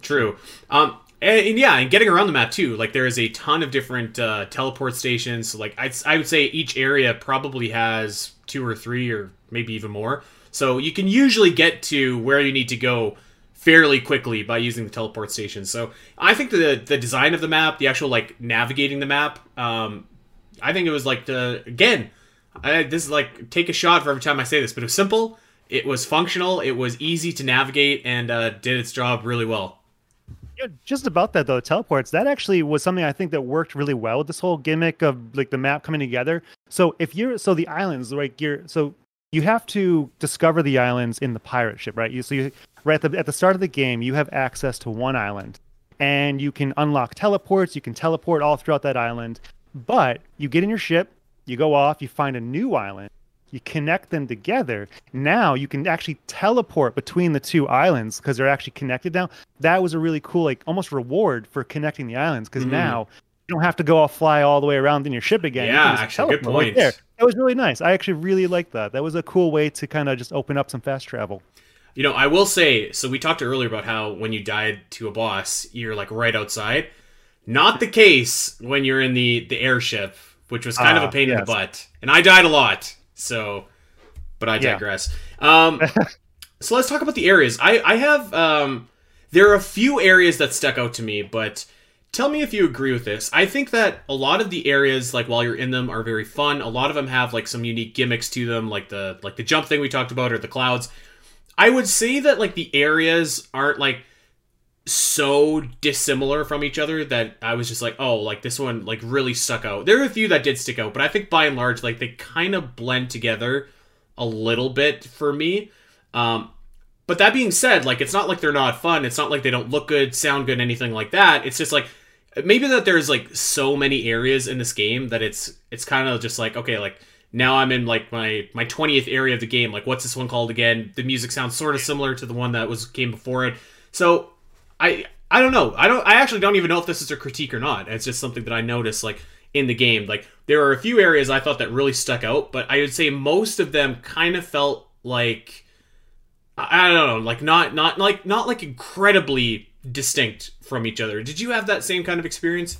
true. And getting around the map too. Like there is a ton of different teleport stations. So, like I would say each area probably has 2 or 3 or maybe even more. So you can usually get to where you need to go fairly quickly by using the teleport stations. So I think the design of the map, the actual like navigating the map. I think it was like this is like take a shot for every time I say this, but it was simple, it was functional, it was easy to navigate, and did its job really well. Yeah, just about that though, teleports, that actually was something I think that worked really well with this whole gimmick of like the map coming together. So the islands, right? You have to discover the islands in the pirate ship, right? At the start of the game, you have access to one island, and you can unlock teleports. You can teleport all throughout that island. But you get in your ship, you go off, you find a new island, you connect them together. Now you can actually teleport between the two islands because they're actually connected now. That was a really cool, like almost reward for connecting the islands because now you don't have to fly all the way around in your ship again. Yeah, actually, good point. Right, that was really nice. I actually really liked that. That was a cool way to kind of just open up some fast travel. You know, I will say, so we talked earlier about how when you died to a boss, you're like right outside. Not the case when you're in the airship, which was kind of a pain in the butt. And I died a lot, but I digress. So let's talk about the areas. I have... there are a few areas that stuck out to me, but tell me if you agree with this. I think that a lot of the areas, like while you're in them, are very fun. A lot of them have like some unique gimmicks to them, like the jump thing we talked about, or the clouds. I would say that like the areas aren't like so dissimilar from each other that I was just like, oh, like this one like really stuck out. There are a few that did stick out, but I think by and large like they kind of blend together a little bit for me. But that being said, like it's not like they're not fun, it's not like they don't look good, sound good, anything like that. It's just like maybe that there's like so many areas in this game that it's kind of just like, okay, like now I'm in like my 20th area of the game, like what's this one called again? The music sounds sort of similar to the one that came before it. So I don't know. I actually don't even know if this is a critique or not. It's just something that I noticed like in the game. Like there are a few areas I thought that really stuck out, but I would say most of them kind of felt like I don't know, like not like incredibly distinct from each other. Did you have that same kind of experience?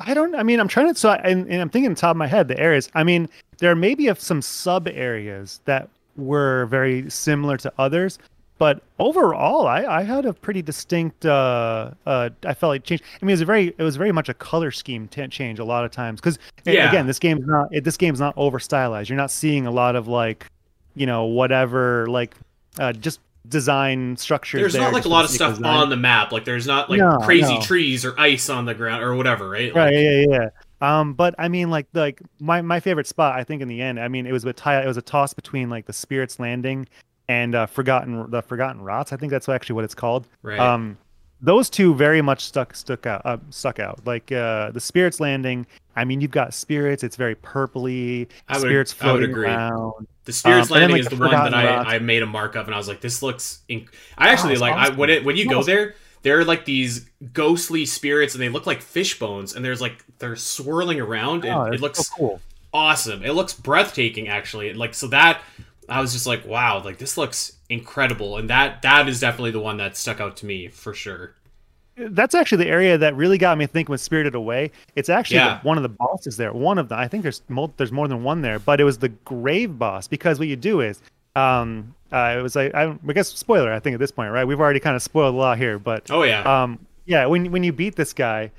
I'm trying to, so and I'm thinking top of my head, the areas. I mean, there may be some sub areas that were very similar to others, but overall, I had a pretty distinct, I felt like change. I mean, it was very much a color scheme change a lot of times. Cause again, this game's not over stylized. You're not seeing a lot of just design structures. There's not like a lot of stuff on the map. Like there's not crazy trees or ice on the ground or whatever. Right. Right. Yeah. But I mean, like my favorite spot, I think in the end, I mean, it was a toss between like the Spirit's Landing and Forgotten Rots. I think that's actually what it's called. Right. Those two very much stuck out. Like the Spirit's Landing. I mean, you've got spirits. It's very purpley. Spirits floating around. The Spirit's Landing is the one that I made a mark of, and I was like, this looks. Awesome. When you go there, there are like these ghostly spirits, and they look like fish bones, and there's like they're swirling around, and it looks so cool. Awesome. It looks breathtaking, actually. And I was just like, wow, like this looks incredible, and that is definitely the one that stuck out to me for sure. That's actually the area that really got me thinking with Spirited Away. It's actually one of the bosses there. One of them. I think there's more than one there, but it was the grave boss, because what you do is, it was like, I guess spoiler, I think at this point, right? We've already kind of spoiled a lot here, but when you beat this guy,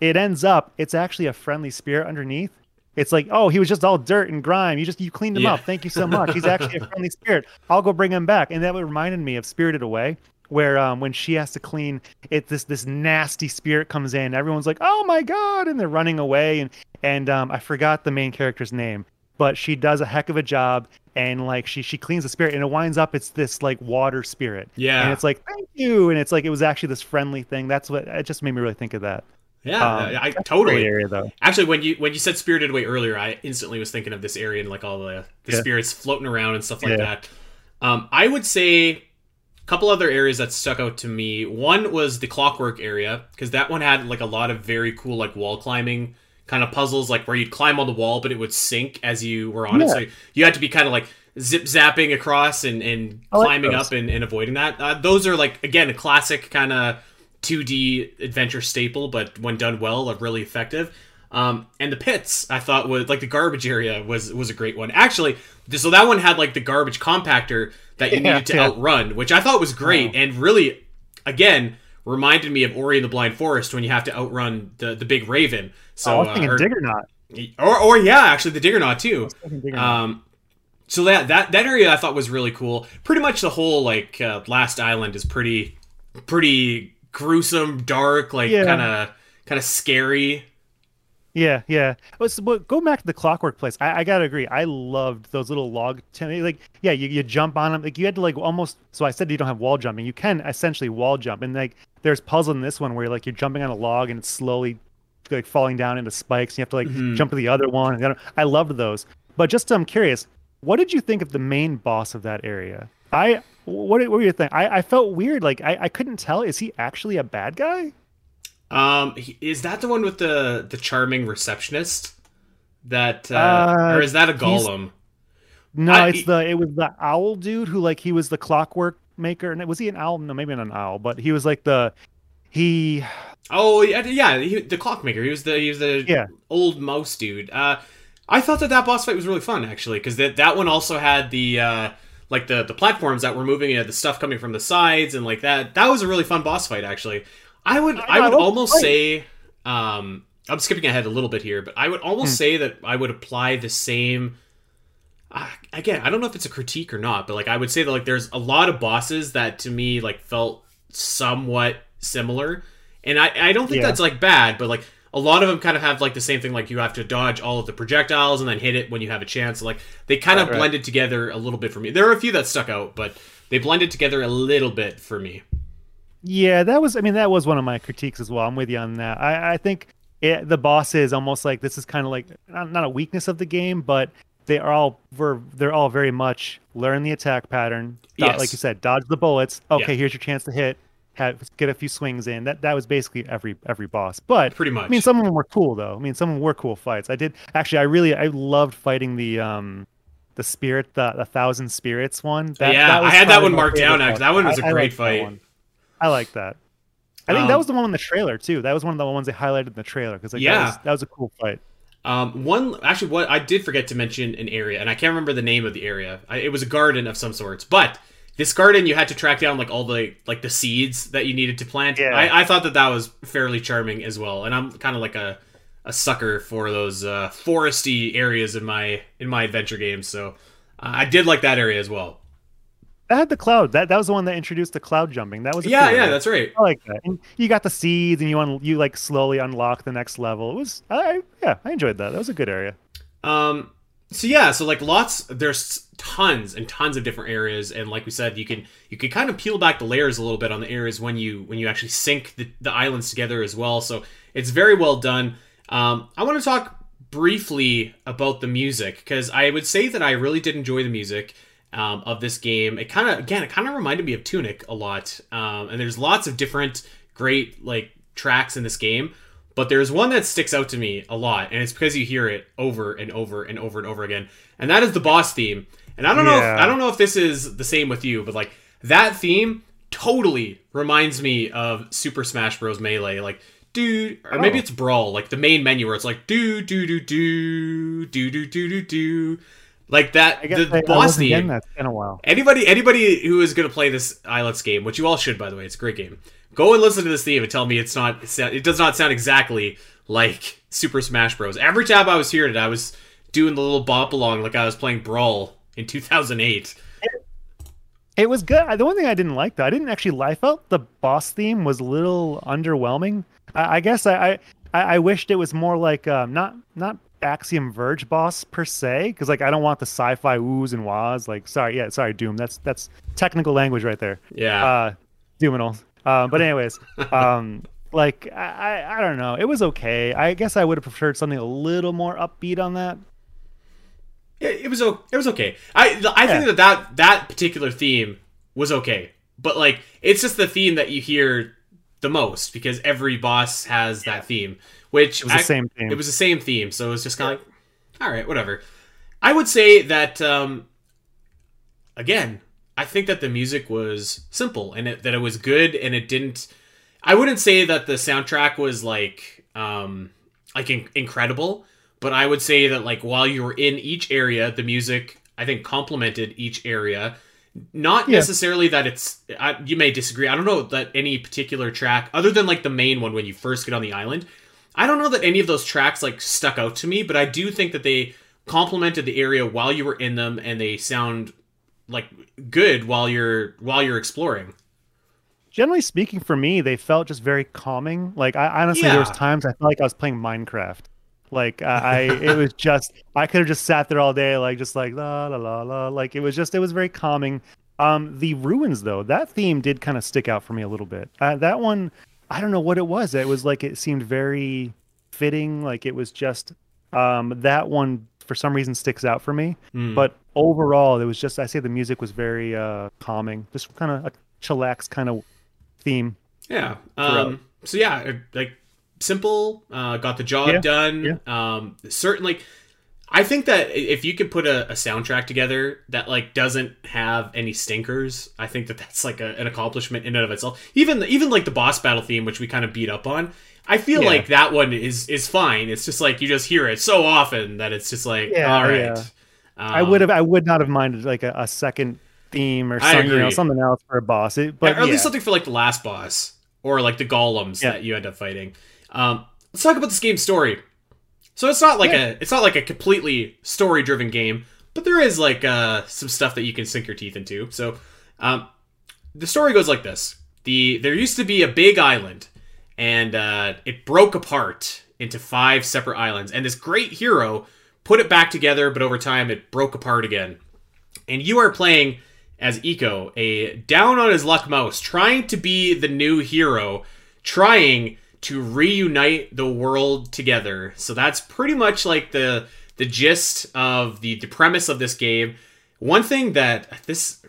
it ends up, it's actually a friendly spirit underneath. It's like, oh, he was just all dirt and grime. You cleaned him up. Thank you so much. He's actually a friendly spirit. I'll go bring him back. And that reminded me of Spirited Away, where when she has to clean it, this nasty spirit comes in. Everyone's like, oh my God. And they're running away. And I forgot the main character's name, but she does a heck of a job. And like she cleans the spirit, and it winds up, it's this like water spirit. Yeah. And it's like, thank you. And it's like, it was actually this friendly thing. That's what, it just made me really think of that. Yeah, I totally. Area, though. Actually, when you said Spirited Away earlier, I instantly was thinking of this area and like all the spirits floating around and stuff like that. I would say a couple other areas that stuck out to me. One was the clockwork area, because that one had like a lot of very cool like wall climbing kind of puzzles, like where you'd climb on the wall, but it would sink as you were on it. So you had to be kind of like zip-zapping across and climbing up and avoiding that. Those are like, again, a classic kind of 2D adventure staple, but when done well, are really effective. And the pits, I thought, was like the garbage area was a great one. Actually, so that one had like the garbage compactor that you needed to outrun, which I thought was great and really, again, reminded me of Ori and the Blind Forest when you have to outrun the big raven. So I was thinking Diggerknot. Or actually the Diggerknot too. So that area I thought was really cool. Pretty much the whole like last island is pretty gruesome, dark, like kind of scary. Yeah. Well, go back to the clockwork place. I gotta agree. I loved those little log. You jump on them. Like you had to like almost. So I said you don't have wall jumping. You can essentially wall jump, and like there's puzzle in this one where like you're jumping on a log and it's slowly like falling down into spikes. And you have to like jump to the other one. And I loved those. But just I'm curious, what did you think of the main boss of that area? What were you thinking? I felt weird. Like I couldn't tell. Is he actually a bad guy? Is that the one with the charming receptionist? That or is that a golem? No, it was the owl dude who like he was the clockwork maker. And was he an owl? No, maybe not an owl, but he was like the clockmaker. He was the old mouse dude. I thought that boss fight was really fun actually, because that one also had the. Like the platforms that were moving, the stuff coming from the sides and like that. That was a really fun boss fight, actually. I would almost say I'm skipping ahead a little bit here, but I would almost say that I would apply the same. Again, I don't know if it's a critique or not, but like I would say that like there's a lot of bosses that to me like felt somewhat similar, and I don't think that's like bad, but like. A lot of them kind of have like the same thing, like you have to dodge all of the projectiles and then hit it when you have a chance. Like they kind of blended together a little bit for me. There are a few that stuck out, but they blended together a little bit for me. Yeah, that was one of my critiques as well. I'm with you on that. I think the boss is almost like this is kind of like not a weakness of the game, but they're all very much learn the attack pattern. Like you said, dodge the bullets. Okay, here's your chance to hit. Get a few swings in. That was basically every boss, but pretty much. I mean, some of them were cool though. I mean, some of them were cool fights. I loved fighting the the Thousand Spirits one. That I had that one marked down now because that one was a great fight. I like that. I think that was the one in the trailer too. That was one of the ones they highlighted in the trailer because that was a cool fight. What I did forget to mention an area, and I can't remember the name of the area. It was a garden of some sorts, but this garden you had to track down like all the the seeds that you needed to plant. Yeah. I thought that was fairly charming as well, and I'm kind of like a sucker for those foresty areas in my adventure games. So I did like that area as well. That had the cloud. That was the one that introduced the cloud jumping. That was that's right. I like that. And you got the seeds, and you like slowly unlock the next level. It was I enjoyed that. That was a good area. There's tons and tons of different areas, and like we said, you can kind of peel back the layers a little bit on the areas when you actually sync the islands together as well. So it's very well done. I want to talk briefly about the music because I would say that I really did enjoy the music. Of this game. It kind of reminded me of Tunic a lot. And there's lots of different great tracks in this game, but there's one that sticks out to me a lot, and it's because you hear it over and over and over and over again, and that is the boss theme. And I don't know if this is the same with you, but that theme totally reminds me of Super Smash Bros. Melee, or maybe it's Brawl, the main menu where it's do do do do do do do do do. The boss theme. That's been a while. Anybody who is going to play this Islets game, which you all should, by the way, it's a great game. Go and listen to this theme and tell me it does not sound exactly like Super Smash Bros. Every time I was hearing it, I was doing the little bop along like I was playing Brawl in 2008. It was good. The one thing I didn't like, though, I felt the boss theme was a little underwhelming. I guess I wished it was more like not Axiom Verge boss per se, because I don't want the sci-fi woos and wahs. Sorry, Doom. That's technical language right there. Yeah. Doominal. But anyways, I don't know. It was okay. I guess I would have preferred something a little more upbeat on that. It was okay. I think that particular theme was okay, but it's just the theme that you hear the most because every boss has that theme. It was the same theme, so it was just kind of all right, whatever. I would say that, again, I think that the music was simple and it was good, and it didn't... I wouldn't say that the soundtrack was, incredible, but I would say that, while you were in each area, the music, I think, complemented each area. Not necessarily that it's... you may disagree. I don't know that any particular track, other than, the main one when you first get on the island... I don't know that any of those tracks stuck out to me, but I do think that they complemented the area while you were in them, and they sound good while you're exploring. Generally speaking, for me, they felt just very calming. There was times I felt like I was playing Minecraft. I could have just sat there all day, la la la la. It was very calming. The ruins though, that theme did kind of stick out for me a little bit. That one. I don't know what it was. It was it seemed very fitting. It was just that one for some reason sticks out for me. Mm. But overall, it was just, I say the music was very calming, just kind of a chillax kind of theme. Yeah. Simple, got the job done. Yeah. Certainly, I think that if you could put a soundtrack together that doesn't have any stinkers, I think that that's an accomplishment in and of itself. Even the boss battle theme, which we kind of beat up on, I feel like that one is fine. It's just you just hear it so often that it's just all right. Yeah. I would not have minded a second theme or something, something else for a boss. At least something for the last boss or the golems that you end up fighting. Let's talk about this game's story. So it's not a completely story-driven game, but there is some stuff that you can sink your teeth into. So the story goes like this: there used to be a big island, and it broke apart into 5 separate islands. And this great hero put it back together, but over time it broke apart again. And you are playing as Eco, a down-on-his-luck mouse, trying to be the new hero, trying to reunite the world together. So that's pretty much the gist of the premise of this game. One thing that this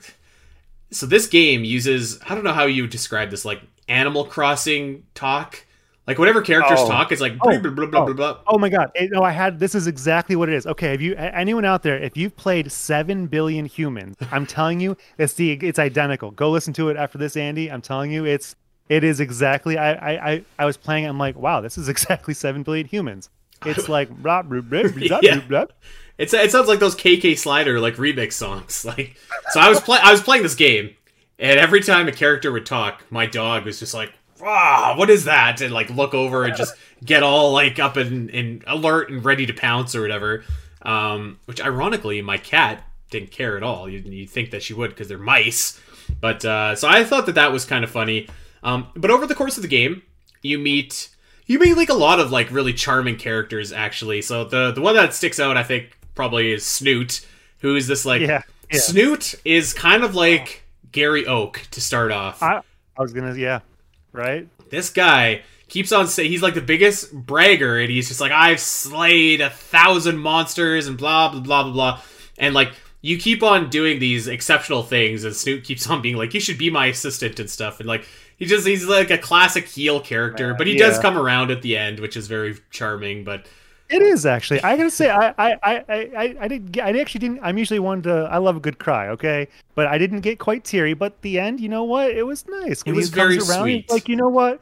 game uses, I don't know how you would describe this, Animal Crossing talk. Like whatever characters talk, it's like blah, blah, blah, blah, blah. Oh my god! No, I had this is exactly what it is. Okay, if you anyone out there, if you've played 7 billion humans, I'm telling you, it's identical. Go listen to it after this, Andy. I'm telling you, it is exactly. I was playing. I'm like, wow, this is exactly 7 billion humans. It's like blah blah blah blah blah blah. It sounds like those KK Slider like remix songs. Like so, I was playing this game, and every time a character would talk, my dog was just like, wow, what is that? And like look over and just get all like up and alert and ready to pounce or whatever. Which ironically, my cat didn't care at all. You'd think that she would because they're mice. But so I thought that was kind of funny. But over the course of the game, you meet like a lot of like really charming characters actually. So the one that sticks out I think probably is Snoot, who is this like Snoot is kind of like Gary Oak to start off. I was gonna right? This guy keeps on saying he's like the biggest bragger, and he's just like, I've slayed 1,000 monsters and blah, blah, blah, blah, blah. And like, you keep on doing these exceptional things, and Snoot keeps on being like, you should be my assistant and stuff. And like, he's like a classic heel character, but he does come around at the end, which is very charming. But it is actually, I gotta say, I actually didn't. I'm usually one to, I love a good cry, okay, but I didn't get quite teary. But the end, you know what? It was nice. When it was very sweet. Like, you know what?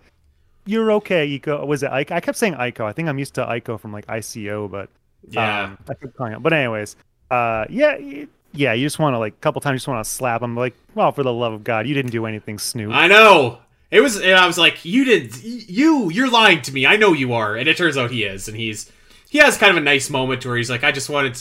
You're okay, Ico. Was it Ico? I kept saying Ico. I think I'm used to Ico from like ICO, but I kept calling it. But anyways, yeah. You just want to like a couple times. You just want to slap him. Like, well, for the love of God, you didn't do anything, Snoop. I know. It was, and I was like, you're lying to me. I know you are. And it turns out he is, and he's. He has kind of a nice moment where he's like, I just wanted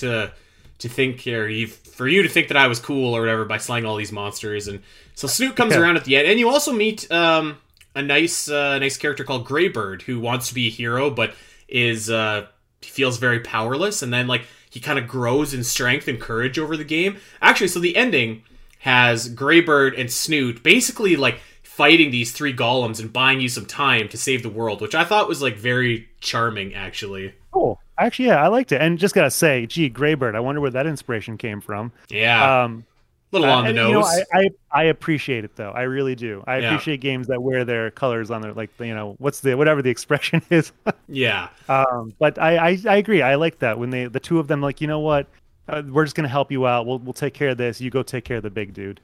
to think here, for you to think that I was cool or whatever by slaying all these monsters. And so Snoot comes around at the end. And you also meet a nice character called Greybird, who wants to be a hero but is feels very powerless. And then like he kind of grows in strength and courage over the game. Actually, so the ending has Greybird and Snoot basically like fighting these three golems and buying you some time to save the world, which I thought was like very charming actually. Cool. Actually, yeah, I liked it. And just gotta say, gee, Greybird, I wonder where that inspiration came from. Yeah. Little on the nose. You know, I appreciate it though. I really do. I appreciate games that wear their colors on their, like, you know, whatever the expression is. Yeah. But I agree. I like that when the two of them, like, you know what, we're just gonna help you out. We'll take care of this. You go take care of the big dude.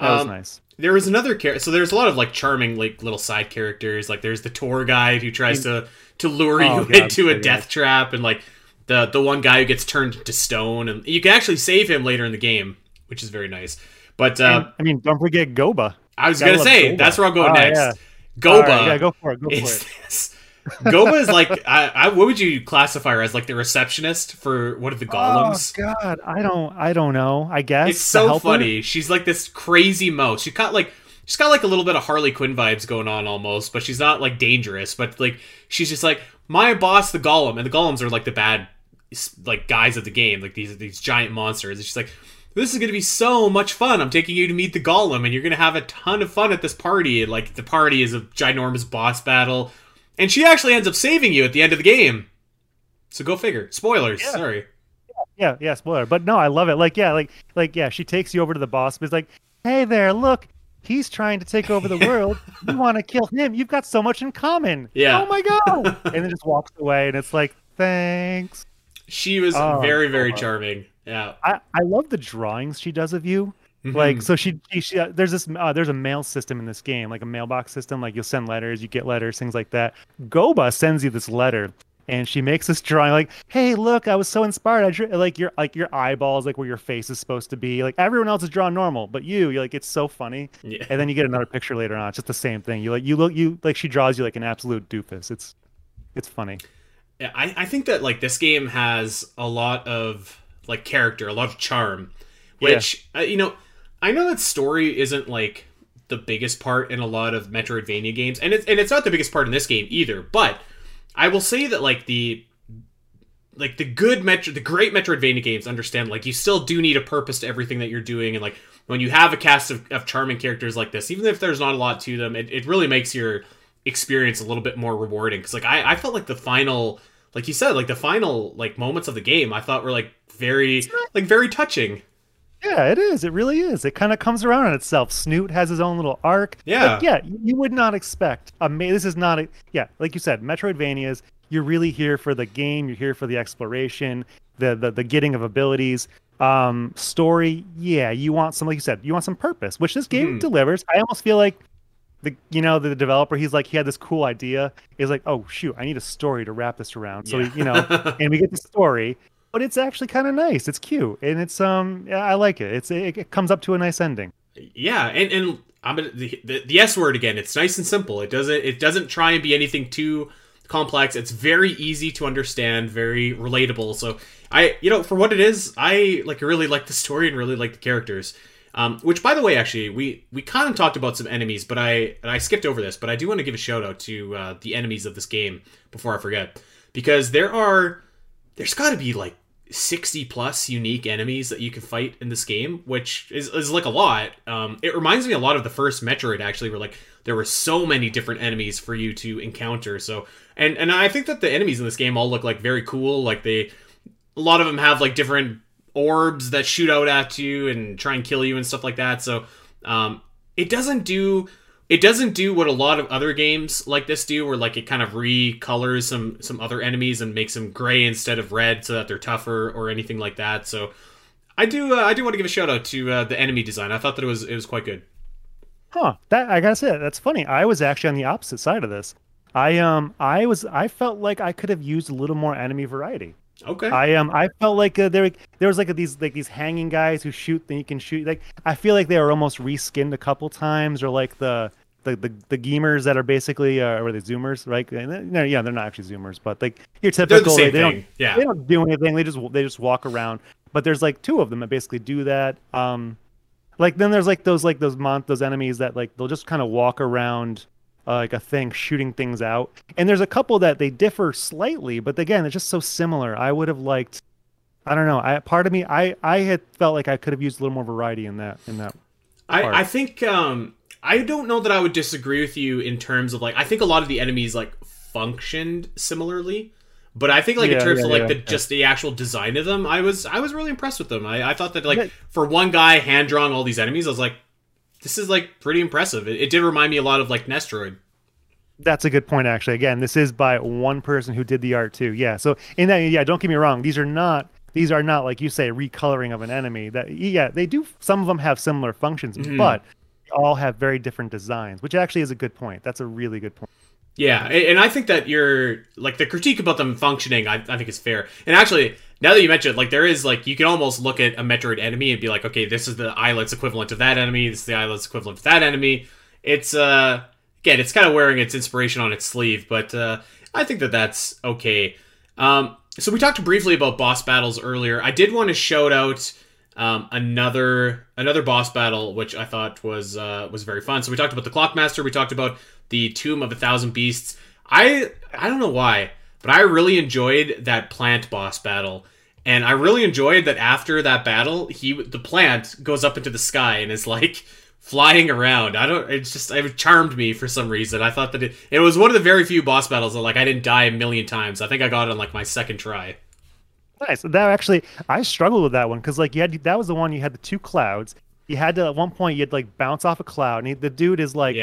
That was nice. There was another character. So there's a lot of like charming, like little side characters. Like there's the tour guide who tries to lure you into a death trap, and like the one guy who gets turned into stone, and you can actually save him later in the game, which is very nice. But I mean, don't forget Goba. I was gonna say Goba. That's where I'm going next. Yeah. Goba, right, yeah, go for it. Goba is like what would you classify her as? Like the receptionist for one of the golems? Oh God, I don't know. I guess it's so funny. Her? She's like this crazy mouse. She's got like a little bit of Harley Quinn vibes going on almost, but she's not like dangerous. But like she's just like my boss, the golem, and the golems are like the bad like guys of the game. Like these giant monsters. And she's like, this is gonna be so much fun. I'm taking you to meet the golem, and you're gonna have a ton of fun at this party. And like the party is a ginormous boss battle. And she actually ends up saving you at the end of the game. So go figure. Spoilers. Yeah. Sorry. Yeah, spoiler. But no, I love it. Like, she takes you over to the boss, but it's like, hey there, look, he's trying to take over the world. You want to kill him. You've got so much in common. Yeah. Oh my God. And then just walks away, and it's like, thanks. She was very, very charming. Yeah. I love the drawings she does of you. Mm-hmm. Like, so she there's a mail system in this game, like a mailbox system, like you'll send letters, you get letters, things like that. Goba sends you this letter, and she makes this drawing like, hey, look, I was so inspired. I drew like your eyeballs, like where your face is supposed to be. Like everyone else is drawn normal, but you're like, it's so funny. Yeah. And then you get another picture later on. It's just the same thing. You look, she draws you like an absolute doofus. It's funny. Yeah, I think that like this game has a lot of like character, a lot of charm, which, you know, I know that story isn't, like, the biggest part in a lot of Metroidvania games. And it's not the biggest part in this game either. But I will say that, like, the great Metroidvania games understand, like, you still do need a purpose to everything that you're doing. And, like, when you have a cast of charming characters like this, even if there's not a lot to them, it really makes your experience a little bit more rewarding. Because, like, I felt like the final, like you said, like, the final, like, moments of the game I thought were, like, very touching. Yeah, it is. It really is. It kind of comes around on itself. Snoot has his own little arc. Yeah. Like, yeah, you would not expect. This is not a... Yeah, like you said, Metroidvanias, you're really here for the game. You're here for the exploration, the getting of abilities. Story, yeah, you want some, like you said, you want some purpose, which this game delivers. I almost feel like the developer, he's like, he had this cool idea. He's like, oh, shoot, I need a story to wrap this around. So, yeah. And we get the story. But it's actually kind of nice. It's cute, and it's I like it. It comes up to a nice ending. Yeah, and I'm gonna, the S word again. It's nice and simple. It doesn't try and be anything too complex. It's very easy to understand, very relatable. So for what it is, I really like the story and really like the characters. Which, by the way, actually, we kind of talked about some enemies, but I skipped over this. But I do want to give a shout out to the enemies of this game before I forget, because there's got to be like 60 plus unique enemies that you can fight in this game, which is like a lot. It reminds me a lot of the first Metroid, actually, where like there were so many different enemies for you to encounter. So and I think that the enemies in this game all look like very cool. Like a lot of them have like different orbs that shoot out at you and try and kill you and stuff like that. So it doesn't do what a lot of other games like this do, where like it kind of recolors some other enemies and makes them gray instead of red so that they're tougher or anything like that. So I do want to give a shout out to the enemy design. I thought that it was quite good. Huh? That, I gotta say, that's funny. I was actually on the opposite side of this. I felt like I could have used a little more enemy variety. Okay. I felt like there was like these hanging guys who shoot, then you can shoot. Like I feel like they were almost reskinned a couple times, or like the gamers that are basically or the zoomers, right? No, yeah, they're not actually zoomers, but like your typical, they don't do anything. They just walk around. But there's like two of them that basically do that. Like then there's those enemies that like they'll just kind of walk around like a thing, shooting things out. And there's a couple that they differ slightly, but again, it's just so similar. I would have liked, I don't know. Part of me, I had felt like I could have used a little more variety in that. Part. I think I don't know that I would disagree with you in terms of like, I think a lot of the enemies like functioned similarly, but I think like the actual design of them, I was really impressed with them. I thought that for one guy hand drawing all these enemies, I was like, this is like pretty impressive. It did remind me a lot of like Nestroid. That's a good point, actually. Again, this is by one person who did the art too. Yeah. So in that, yeah, don't get me wrong. These are not like you say recoloring of an enemy. That yeah, they do. Some of them have similar functions, but they all have very different designs, which actually is a good point. That's a really good point. Yeah, and I think that you're like the critique about them functioning, I think is fair. And actually, now that you mentioned it, like there is like you can almost look at a Metroid enemy and be like, okay, this is the Islets equivalent of that enemy. This is the Islets equivalent of that enemy. It's again, it's kind of wearing its inspiration on its sleeve, but I think that that's okay. So we talked briefly about boss battles earlier. I did want to shout out another boss battle, which I thought was very fun. So we talked about the Clockmaster. We talked about the Tomb of 1,000 Beasts. I don't know why, but I really enjoyed that plant boss battle. And I really enjoyed that after that battle, the plant goes up into the sky and is like flying around. It charmed me for some reason. I thought that it was one of the very few boss battles that like I didn't die a million times. I think I got it on like my second try. Nice. That actually, I struggled with that one because like that was the one you had the two clouds. You had to, at one point, you'd like bounce off a cloud, and the dude is like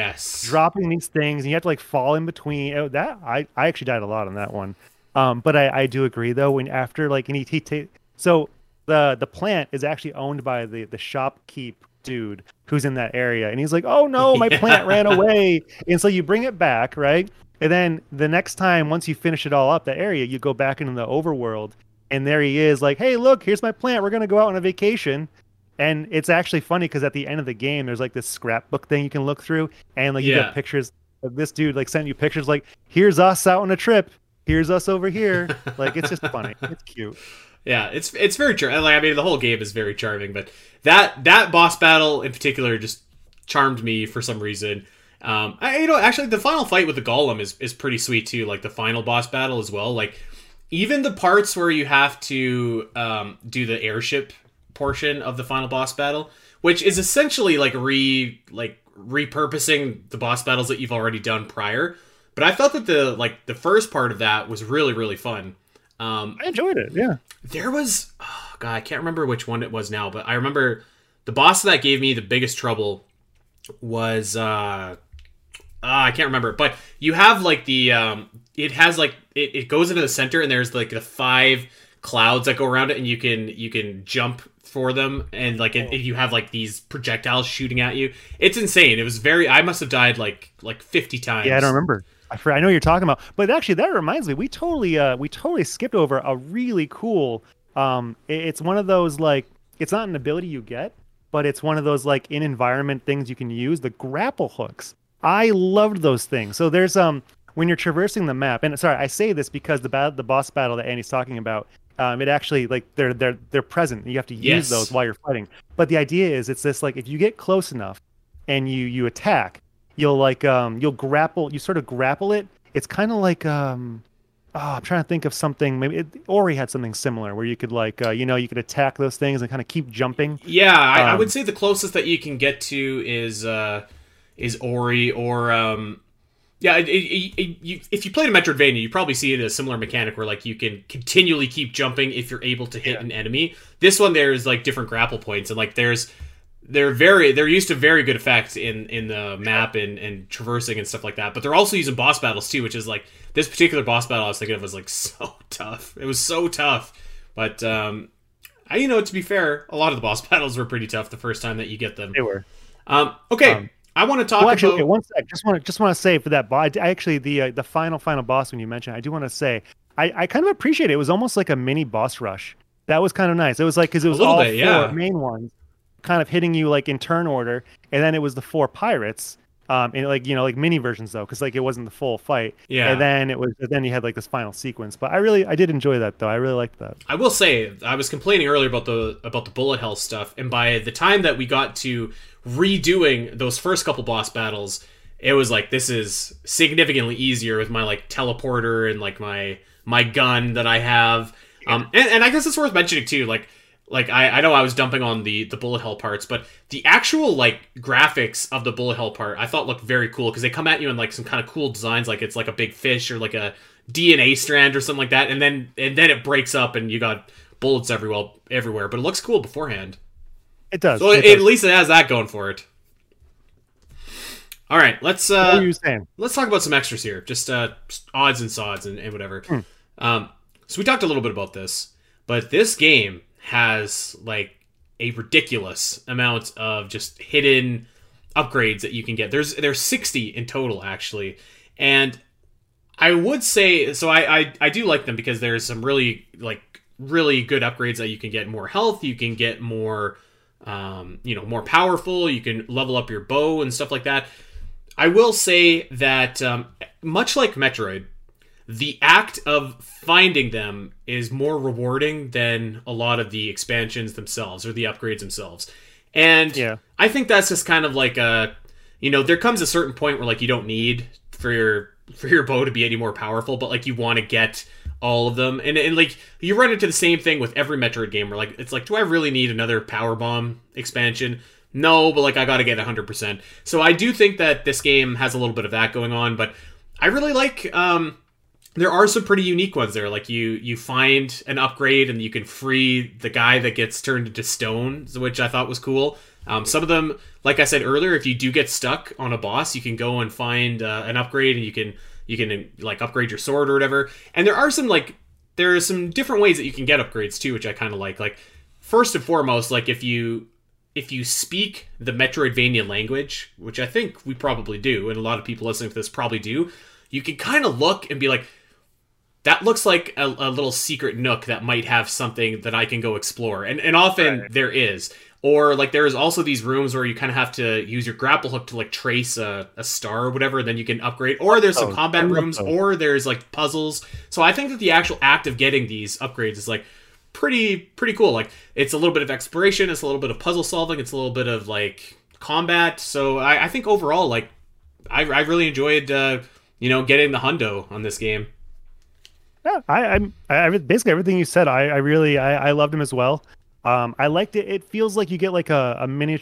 dropping these things, and you have to like fall in between. Oh, that I actually died a lot on that one, but I do agree though. When after like so the plant is actually owned by the shopkeep dude who's in that area, and he's like, oh no, my plant ran away, and so you bring it back, right? And then the next time, once you finish it all up, that area, you go back into the overworld, and there he is, like, hey, look, here's my plant. We're gonna go out on a vacation. And it's actually funny because at the end of the game, there's like this scrapbook thing you can look through, and like you got pictures of this dude like sending you pictures like, here's us out on a trip, here's us over here. Like it's just funny, it's cute. Yeah, it's very charming. Like I mean, the whole game is very charming, but that boss battle in particular just charmed me for some reason. Actually the final fight with the Golem is pretty sweet too. Like the final boss battle as well. Like even the parts where you have to do the airship portion of the final boss battle, which is essentially like repurposing the boss battles that you've already done prior, but I thought that the first part of that was really really fun. I enjoyed it. Yeah, there was God, I can't remember which one it was now, but I remember the boss that gave me the biggest trouble was, I can't remember, but you have like the, it has like, it goes into the center and there's like the 5 clouds that go around it, and you can jump for them, and like if you have like these projectiles shooting at you. It's insane. It was very, I must have died like 50 times. Yeah, I don't remember. I know what you're talking about, but actually that reminds me, we totally skipped over a really cool, it's one of those, like, it's not an ability you get, but it's one of those like in environment things you can use, the grapple hooks. I loved those things. So there's, when you're traversing the map, and sorry, I say this because the boss battle that Andy's talking about, it actually, like, they're present. You have to use those while you're fighting. But the idea is, it's this, like, if you get close enough and you attack, you'll like, you sort of grapple it. It's kind of like, I'm trying to think of something. Maybe Ori had something similar where you could like, you could attack those things and kind of keep jumping. Yeah, I would say the closest that you can get to is Ori, or if you played a Metroidvania, you probably see it as a similar mechanic where like you can continually keep jumping if you're able to hit an enemy. This one, there's like different grapple points, and like they're used to very good effects in the map and traversing and stuff like that. But they're also using boss battles too, which is like this particular boss battle I was thinking of was like so tough. It was so tough. But to be fair, a lot of the boss battles were pretty tough the first time that you get them. They were. I want to talk about... Okay, one sec. Just want to say for that boss, actually the final boss when you mentioned, I do want to say, I kind of appreciate it. It was almost like a mini boss rush. That was kind of nice. It was like, because it was all bit, 4 main ones kind of hitting you like in turn order, and then it was the 4 pirates, and like, like mini versions though, because like it wasn't the full fight. Yeah. And then you had like this final sequence. But I did enjoy that though. I really liked that. I will say, I was complaining earlier about the bullet hell stuff, and by the time that we got to redoing those first couple boss battles, it was like, this is significantly easier with my like teleporter and like my gun that I have. And I guess it's worth mentioning too, like I know I was dumping on the bullet hell parts, but the actual like graphics of the bullet hell part I thought looked very cool, because they come at you in like some kind of cool designs, like it's like a big fish or like a DNA strand or something like that, and then it breaks up and you got bullets everywhere, but it looks cool beforehand. It does. So it does. At least it has that going for it. All right, let's talk about some extras here, just odds and sods and whatever. So we talked a little bit about this, but this game has like a ridiculous amount of just hidden upgrades that you can get. There's 60 in total actually, and I would say so. I do like them because there's some really good upgrades that you can get. More health, you can get more. More powerful, you can level up your bow and stuff like that. I will say that much like Metroid, the act of finding them is more rewarding than a lot of the expansions themselves or the upgrades themselves. And I think that's just kind of like there comes a certain point where like you don't need for your bow to be any more powerful, but like you want to get all of them, and like you run into the same thing with every Metroid game where like it's like, do I really need another power bomb expansion? No, but like I gotta get 100%. So I do think that this game has a little bit of that going on, but I really like there are some pretty unique ones there. Like you find an upgrade and you can free the guy that gets turned into stone, which I thought was cool. Some of them, like I said earlier, if you do get stuck on a boss, you can go and find an upgrade, and you can like upgrade your sword or whatever. And there are some different ways that you can get upgrades too, which I kind of like. Like first and foremost, like if you speak the Metroidvania language, which I think we probably do, and a lot of people listening to this probably do, you can kind of look and be like, that looks like a little secret nook that might have something that I can go explore. And often there is. Or like there is also these rooms where you kind of have to use your grapple hook to like trace a star or whatever, then you can upgrade. Or there's some combat rooms, or there's like puzzles. So I think that the actual act of getting these upgrades is like pretty cool. Like it's a little bit of exploration, it's a little bit of puzzle solving, it's a little bit of like combat. So I think overall, like I really enjoyed getting the hundo on this game. Yeah, I'm basically everything you said. I really loved him as well. I liked it. It feels like you get like a mini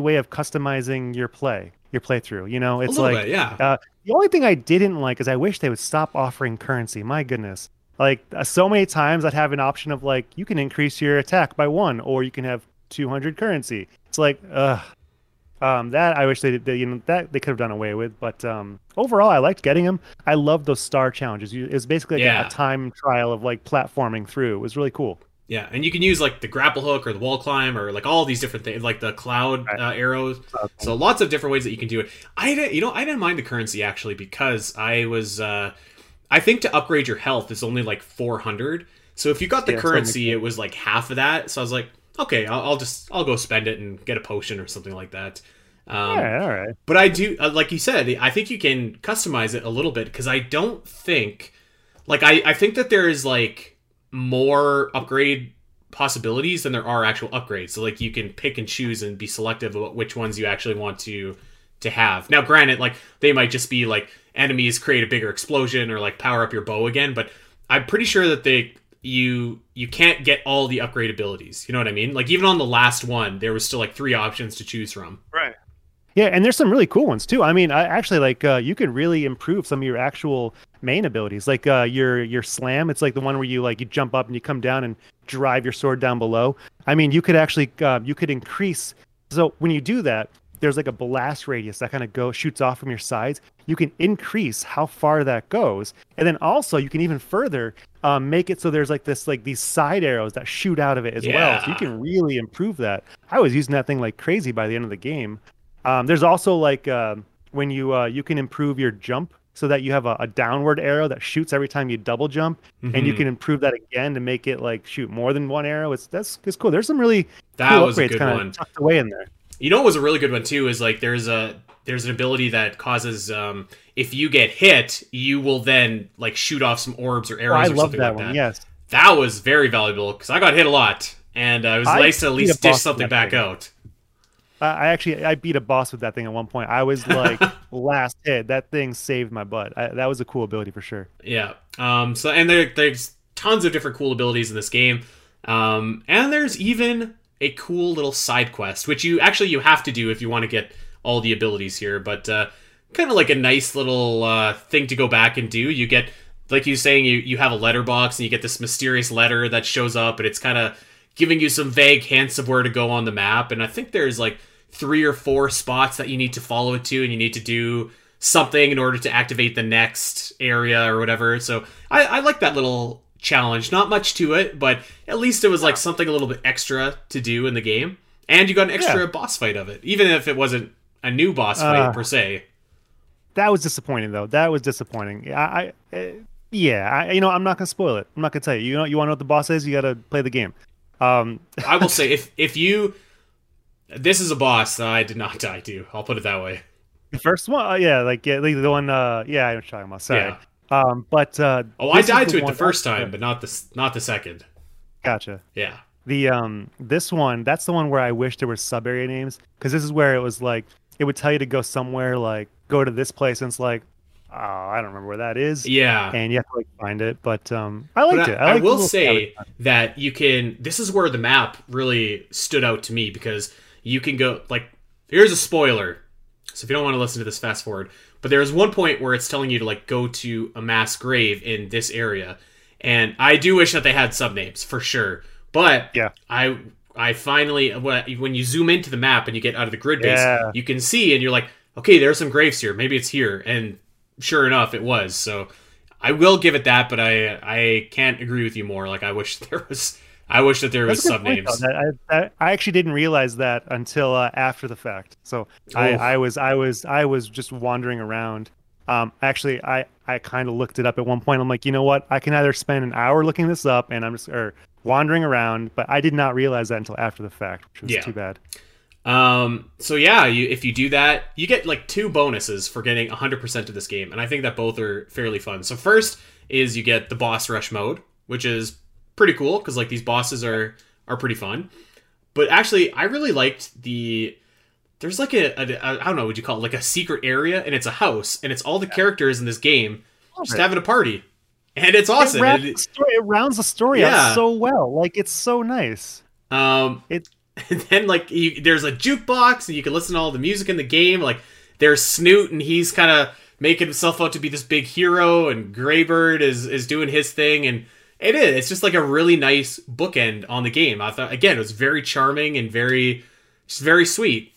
way of customizing your playthrough. It's a little bit, the only thing I didn't like is I wish they would stop offering currency. My goodness. Like, so many times I'd have an option of, like, you can increase your attack by 1, or you can have 200 currency. It's like, ugh. That I wish they did, you know, that they could have done away with. But overall, I liked getting them. I loved those star challenges. It was basically like a time trial of, like, platforming through. It was really cool. Yeah, and you can use, like, the grapple hook or the wall climb or, like, all these different things, like the cloud arrows. Okay. So lots of different ways that you can do it. I didn't mind the currency, actually, because I was... I think to upgrade your health is only like 400. So if you got the currency, it was like half of that. So I was like, okay, I'll go spend it and get a potion or something like that. All right. But I do, like you said, I think you can customize it a little bit, because I don't think, like, I think that there is, like, more upgrade possibilities than there are actual upgrades. So, like, you can pick and choose and be selective about which ones you actually want to have. Now, granted, like, they might just be like, enemies create a bigger explosion or, like, power up your bow again, but I'm pretty sure that you can't get all the upgrade abilities. You know what I mean? Like, even on the last one, there was still, like, 3 options to choose from. Right. Yeah, and there's some really cool ones too. I mean, I actually like, you could really improve some of your actual main abilities, like your slam. It's like the one where you, like, you jump up and you come down and drive your sword down below. I mean, you could actually you could increase. So when you do that, there's like a blast radius that kind of shoots off from your sides. You can increase how far that goes, and then also you can even further make it so there's like this, like, these side arrows that shoot out of it as well. So you can really improve that. I was using that thing like crazy by the end of the game. There's also, like, when you you can improve your jump so that you have a downward arrow that shoots every time you double jump, and you can improve that again to make it, like, shoot more than one arrow. It's cool. There's some really cool upgrades kind of tucked away in there. You know what was a really good one too is, like, there's an ability that causes if you get hit, you will then, like, shoot off some orbs or arrows or something like that. I love that one. Yes, that was very valuable because I got hit a lot, and it was nice to at least dish something back out. I beat a boss with that thing at one point. I was like last hit. That thing saved my butt. That was a cool ability for sure. Yeah. So, and there's tons of different cool abilities in this game. And there's even a cool little side quest, which you have to do if you want to get all the abilities here, but kind of like a nice little thing to go back and do. You get, like you saying, you have a letterbox and you get this mysterious letter that shows up, and it's kind of giving you some vague hints of where to go on the map. And I think there's like 3 or 4 spots that you need to follow it to, and you need to do something in order to activate the next area or whatever. So I like that little challenge. Not much to it, but at least it was like something a little bit extra to do in the game, and you got an extra boss fight of it, even if it wasn't a new boss fight per se. That was disappointing, though. I you know, I'm not gonna spoil it. I'm not gonna tell you. You know, you want to know what the boss is, you gotta play the game. I will say, if you, this is a boss that I did not die to. I'll put it that way. The first one, like the one, I was talking about. Sorry. Yeah. I died to it the first time, but not the second. Gotcha. Yeah. The this one, that's the one where I wish there were sub area names, because this is where it was like it would tell you to go somewhere, like go to this place, and it's like, oh, I don't remember where that is. Yeah. And you have to, like, find it, but I liked it. I will say that you can. This is where the map really stood out to me, because you can go, like, here's a spoiler. So if you don't want to listen to this, fast forward. But there was one point where it's telling you to, like, go to a mass grave in this area. And I do wish that they had subnames, for sure. But I finally, when you zoom into the map and you get out of the grid base, you can see, and you're like, okay, there's some graves here. Maybe it's here. And sure enough, it was. So I will give it that, but I can't agree with you more. Like, I wish that there was subnames. I actually didn't realize that until after the fact. So I was just wandering around. Actually, I kind of looked it up at one point. I'm like, you know what? I can either spend an hour looking this up and or wandering around, but I did not realize that until after the fact, which was too bad. So yeah, if you do that, you get like 2 bonuses for getting 100% of this game, and I think that both are fairly fun. So first is you get the boss rush mode, which is pretty cool, because, like, these bosses are pretty fun. But actually, I really liked there's like a I don't know, would you call it like a secret area, and it's a house, and it's all the characters in this game just having a party, and it's awesome. It rounds the story out so well. Like, it's so nice. And then, like, there's a jukebox, and you can listen to all the music in the game. Like, there's Snoot, and he's kind of making himself out to be this big hero, and Greybird is doing his thing, and it is. It's just like a really nice bookend on the game. I thought, again, it was very charming and very sweet.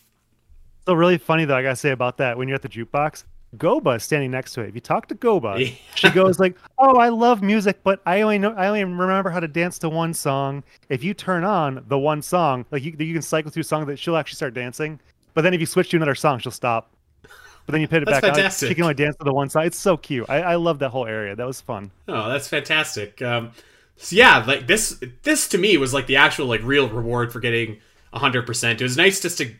So really funny, though, I gotta say about that, when you're at the jukebox, Goba is standing next to it. If you talk to Goba, yeah. She goes like, "Oh, I love music, but I only remember how to dance to one song." If you turn on the one song, like you can cycle through songs that she'll actually start dancing. But then if you switch to another song, she'll stop. But then you put it back on. She can only dance to the one side. It's so cute. I love that whole area. That was fun. Oh, that's fantastic. So yeah, like this to me was like the actual like real reward for getting 100%. It was nice just to.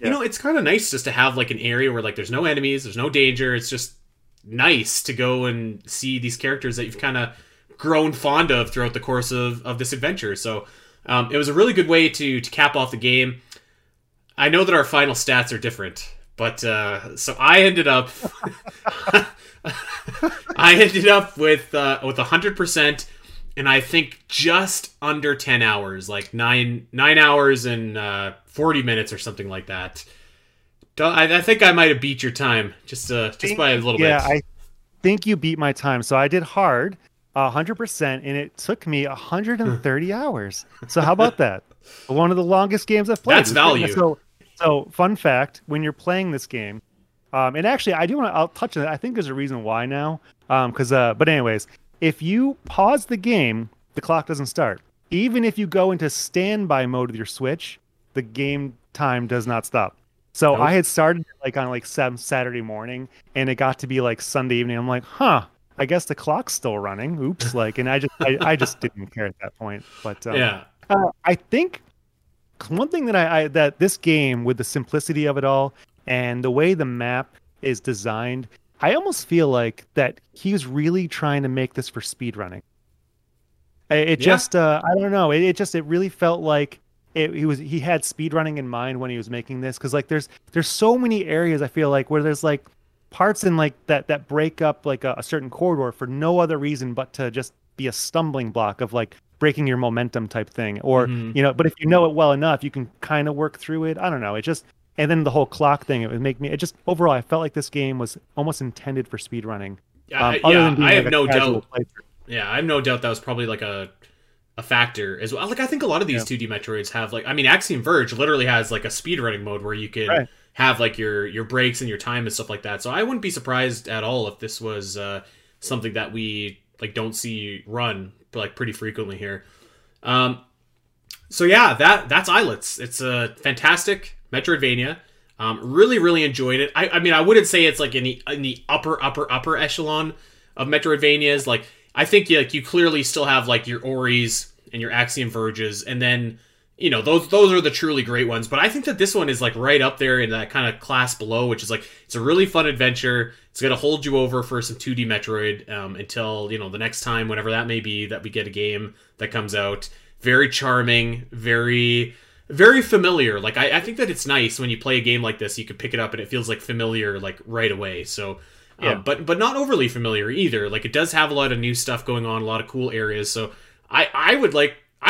You know, it's kind of nice just to have like an area where like there's no enemies, there's no danger. It's just nice to go and see these characters that you've kind of grown fond of throughout the course of this adventure. So it was a really good way to cap off the game. I know that our final stats are different, but so I ended up with 100%, and I think just under 10 hours, like nine hours and 40 minutes or something like that. I think I might have beat your time just by a little bit. Yeah, I think you beat my time. So I did hard, 100%, and it took me 130 hours. So how about that? One of the longest games I've played. That's value. So fun fact, when you're playing this game, and actually I'll touch on that. I think there's a reason why now. But anyways, if you pause the game, the clock doesn't start. Even if you go into standby mode with your Switch, the game time does not stop. So nope. I had started like on like some Saturday morning, and it got to be like Sunday evening. I'm like, huh, I guess the clock's still running. Oops. Like, and I just didn't care at that point. But I think one thing that that this game, with the simplicity of it all and the way the map is designed, I almost feel like that he was really trying to make this for speedrunning. I don't know. It really felt like he had speedrunning in mind when he was making this, because like there's so many areas I feel like where there's like parts in like that break up like a certain corridor for no other reason but to just be a stumbling block of like breaking your momentum type thing, or you know. But if you know it well enough, you can kind of work through it. I don't know. It just, and then the whole clock thing, it would make me. It just overall, I felt like this game was almost intended for speedrunning. I have no doubt. Yeah, I have no doubt that was probably like a factor as well. Like, I think a lot of these 2D Metroids have like, I mean, Axiom Verge literally has like a speedrunning mode where you can have like your breaks and your time and stuff like that. So I wouldn't be surprised at all if this was something that we like don't see run like pretty frequently here. So yeah, that's Islets. It's a fantastic Metroidvania. Really, really enjoyed it. I mean, I wouldn't say it's like in the upper echelon of Metroidvanias. Like, I think like you clearly still have like your Ori's and your Axiom Verges, and then you know those are the truly great ones. But I think that this one is like right up there in that kind of class below, which is like it's a really fun adventure. It's gonna hold you over for some 2D Metroid until you know the next time, whenever that may be, that we get a game that comes out. Very charming, very very familiar. Like I think that it's nice when you play a game like this, you can pick it up and it feels like familiar like right away. So. Yeah. But not overly familiar either. Like, it does have a lot of new stuff going on, a lot of cool areas. So I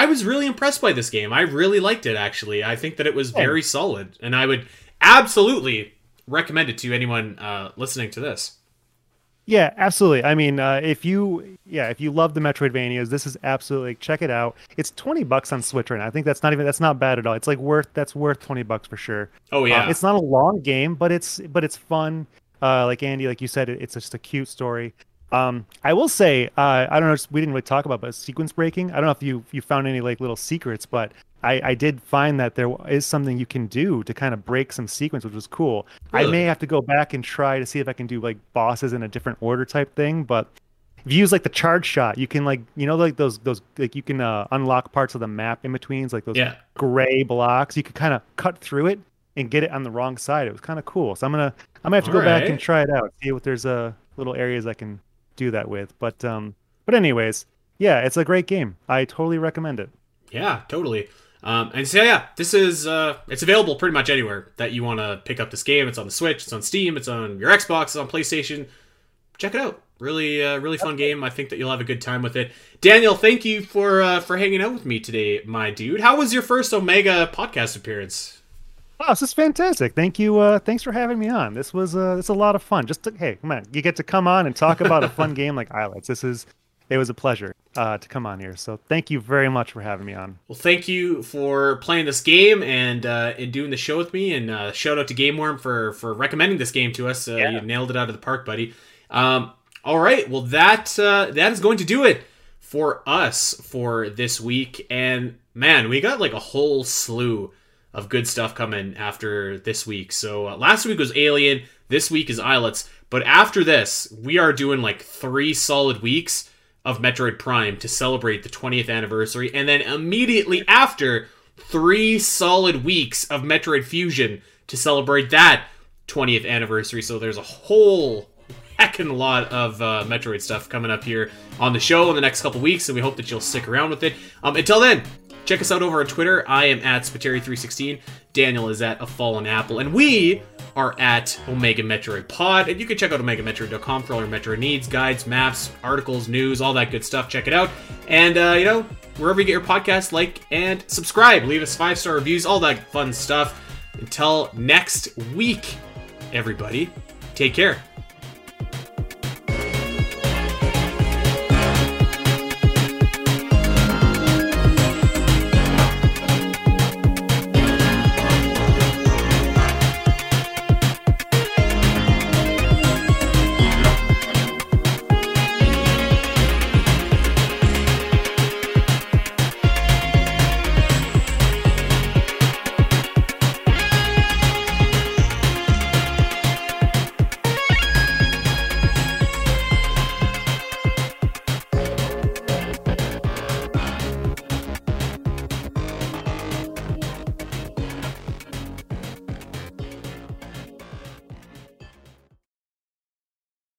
was really impressed by this game. I really liked it, actually. I think that it was very solid, and I would absolutely recommend it to anyone listening to this. Yeah, absolutely. I mean, if you love the Metroidvanias, this is absolutely, check it out. It's $20 on Switch right now. I think that's not bad at all. It's like worth $20 for sure. Oh yeah. It's not a long game, but it's fun. Like Andy, like you said, it's just a cute story. I will say, I don't know, we didn't really talk about, but sequence breaking. I don't know if you found any like little secrets, but I did find that there is something you can do to kind of break some sequence, which was cool. Really? I may have to go back and try to see if I can do like bosses in a different order type thing. But if you use like the charge shot, you can like, you know, like those like you can unlock parts of the map in between, like those gray blocks. You could kind of cut through it and get it on the wrong side. It was kind of cool. So I'm gonna have to go back and try it out. See if there's little areas I can do that with. But anyways, yeah, it's a great game. I totally recommend it. Yeah, totally. And so yeah, this is it's available pretty much anywhere that you want to pick up this game. It's on the Switch. It's on Steam. It's on your Xbox. It's on PlayStation. Check it out. Really, really fun game. I think that you'll have a good time with it. Daniel, thank you for hanging out with me today, my dude. How was your first Omega podcast appearance? Oh, this is fantastic. Thank you. Thanks for having me on. This was it's a lot of fun. Just to, hey, come on. You get to come on and talk about a fun game like Islets. It was a pleasure to come on here. So thank you very much for having me on. Well, thank you for playing this game and doing the show with me. And shout out to Game Worm for recommending this game to us. You nailed it out of the park, buddy. All right. Well, that is going to do it for us for this week. And man, we got like a whole slew of good stuff coming after this week. So last week was Alien. This week is Islets. But after this, we are doing like 3 solid weeks of Metroid Prime to celebrate the 20th anniversary, and then immediately after, 3 solid weeks of Metroid Fusion to celebrate that 20th anniversary. So there's a whole heckin' lot of Metroid stuff coming up here on the show in the next couple weeks, and we hope that you'll stick around with it. Until then, check us out over on Twitter. I am at Spiteri316, Daniel is at A Fallen Apple, and we are at Omega Metroid Pod, and you can check out OmegaMetroid.com for all your Metroid needs, guides, maps, articles, news, all that good stuff. Check it out, and wherever you get your podcast, like and subscribe. Leave us 5-star reviews, all that fun stuff. Until next week, everybody, take care.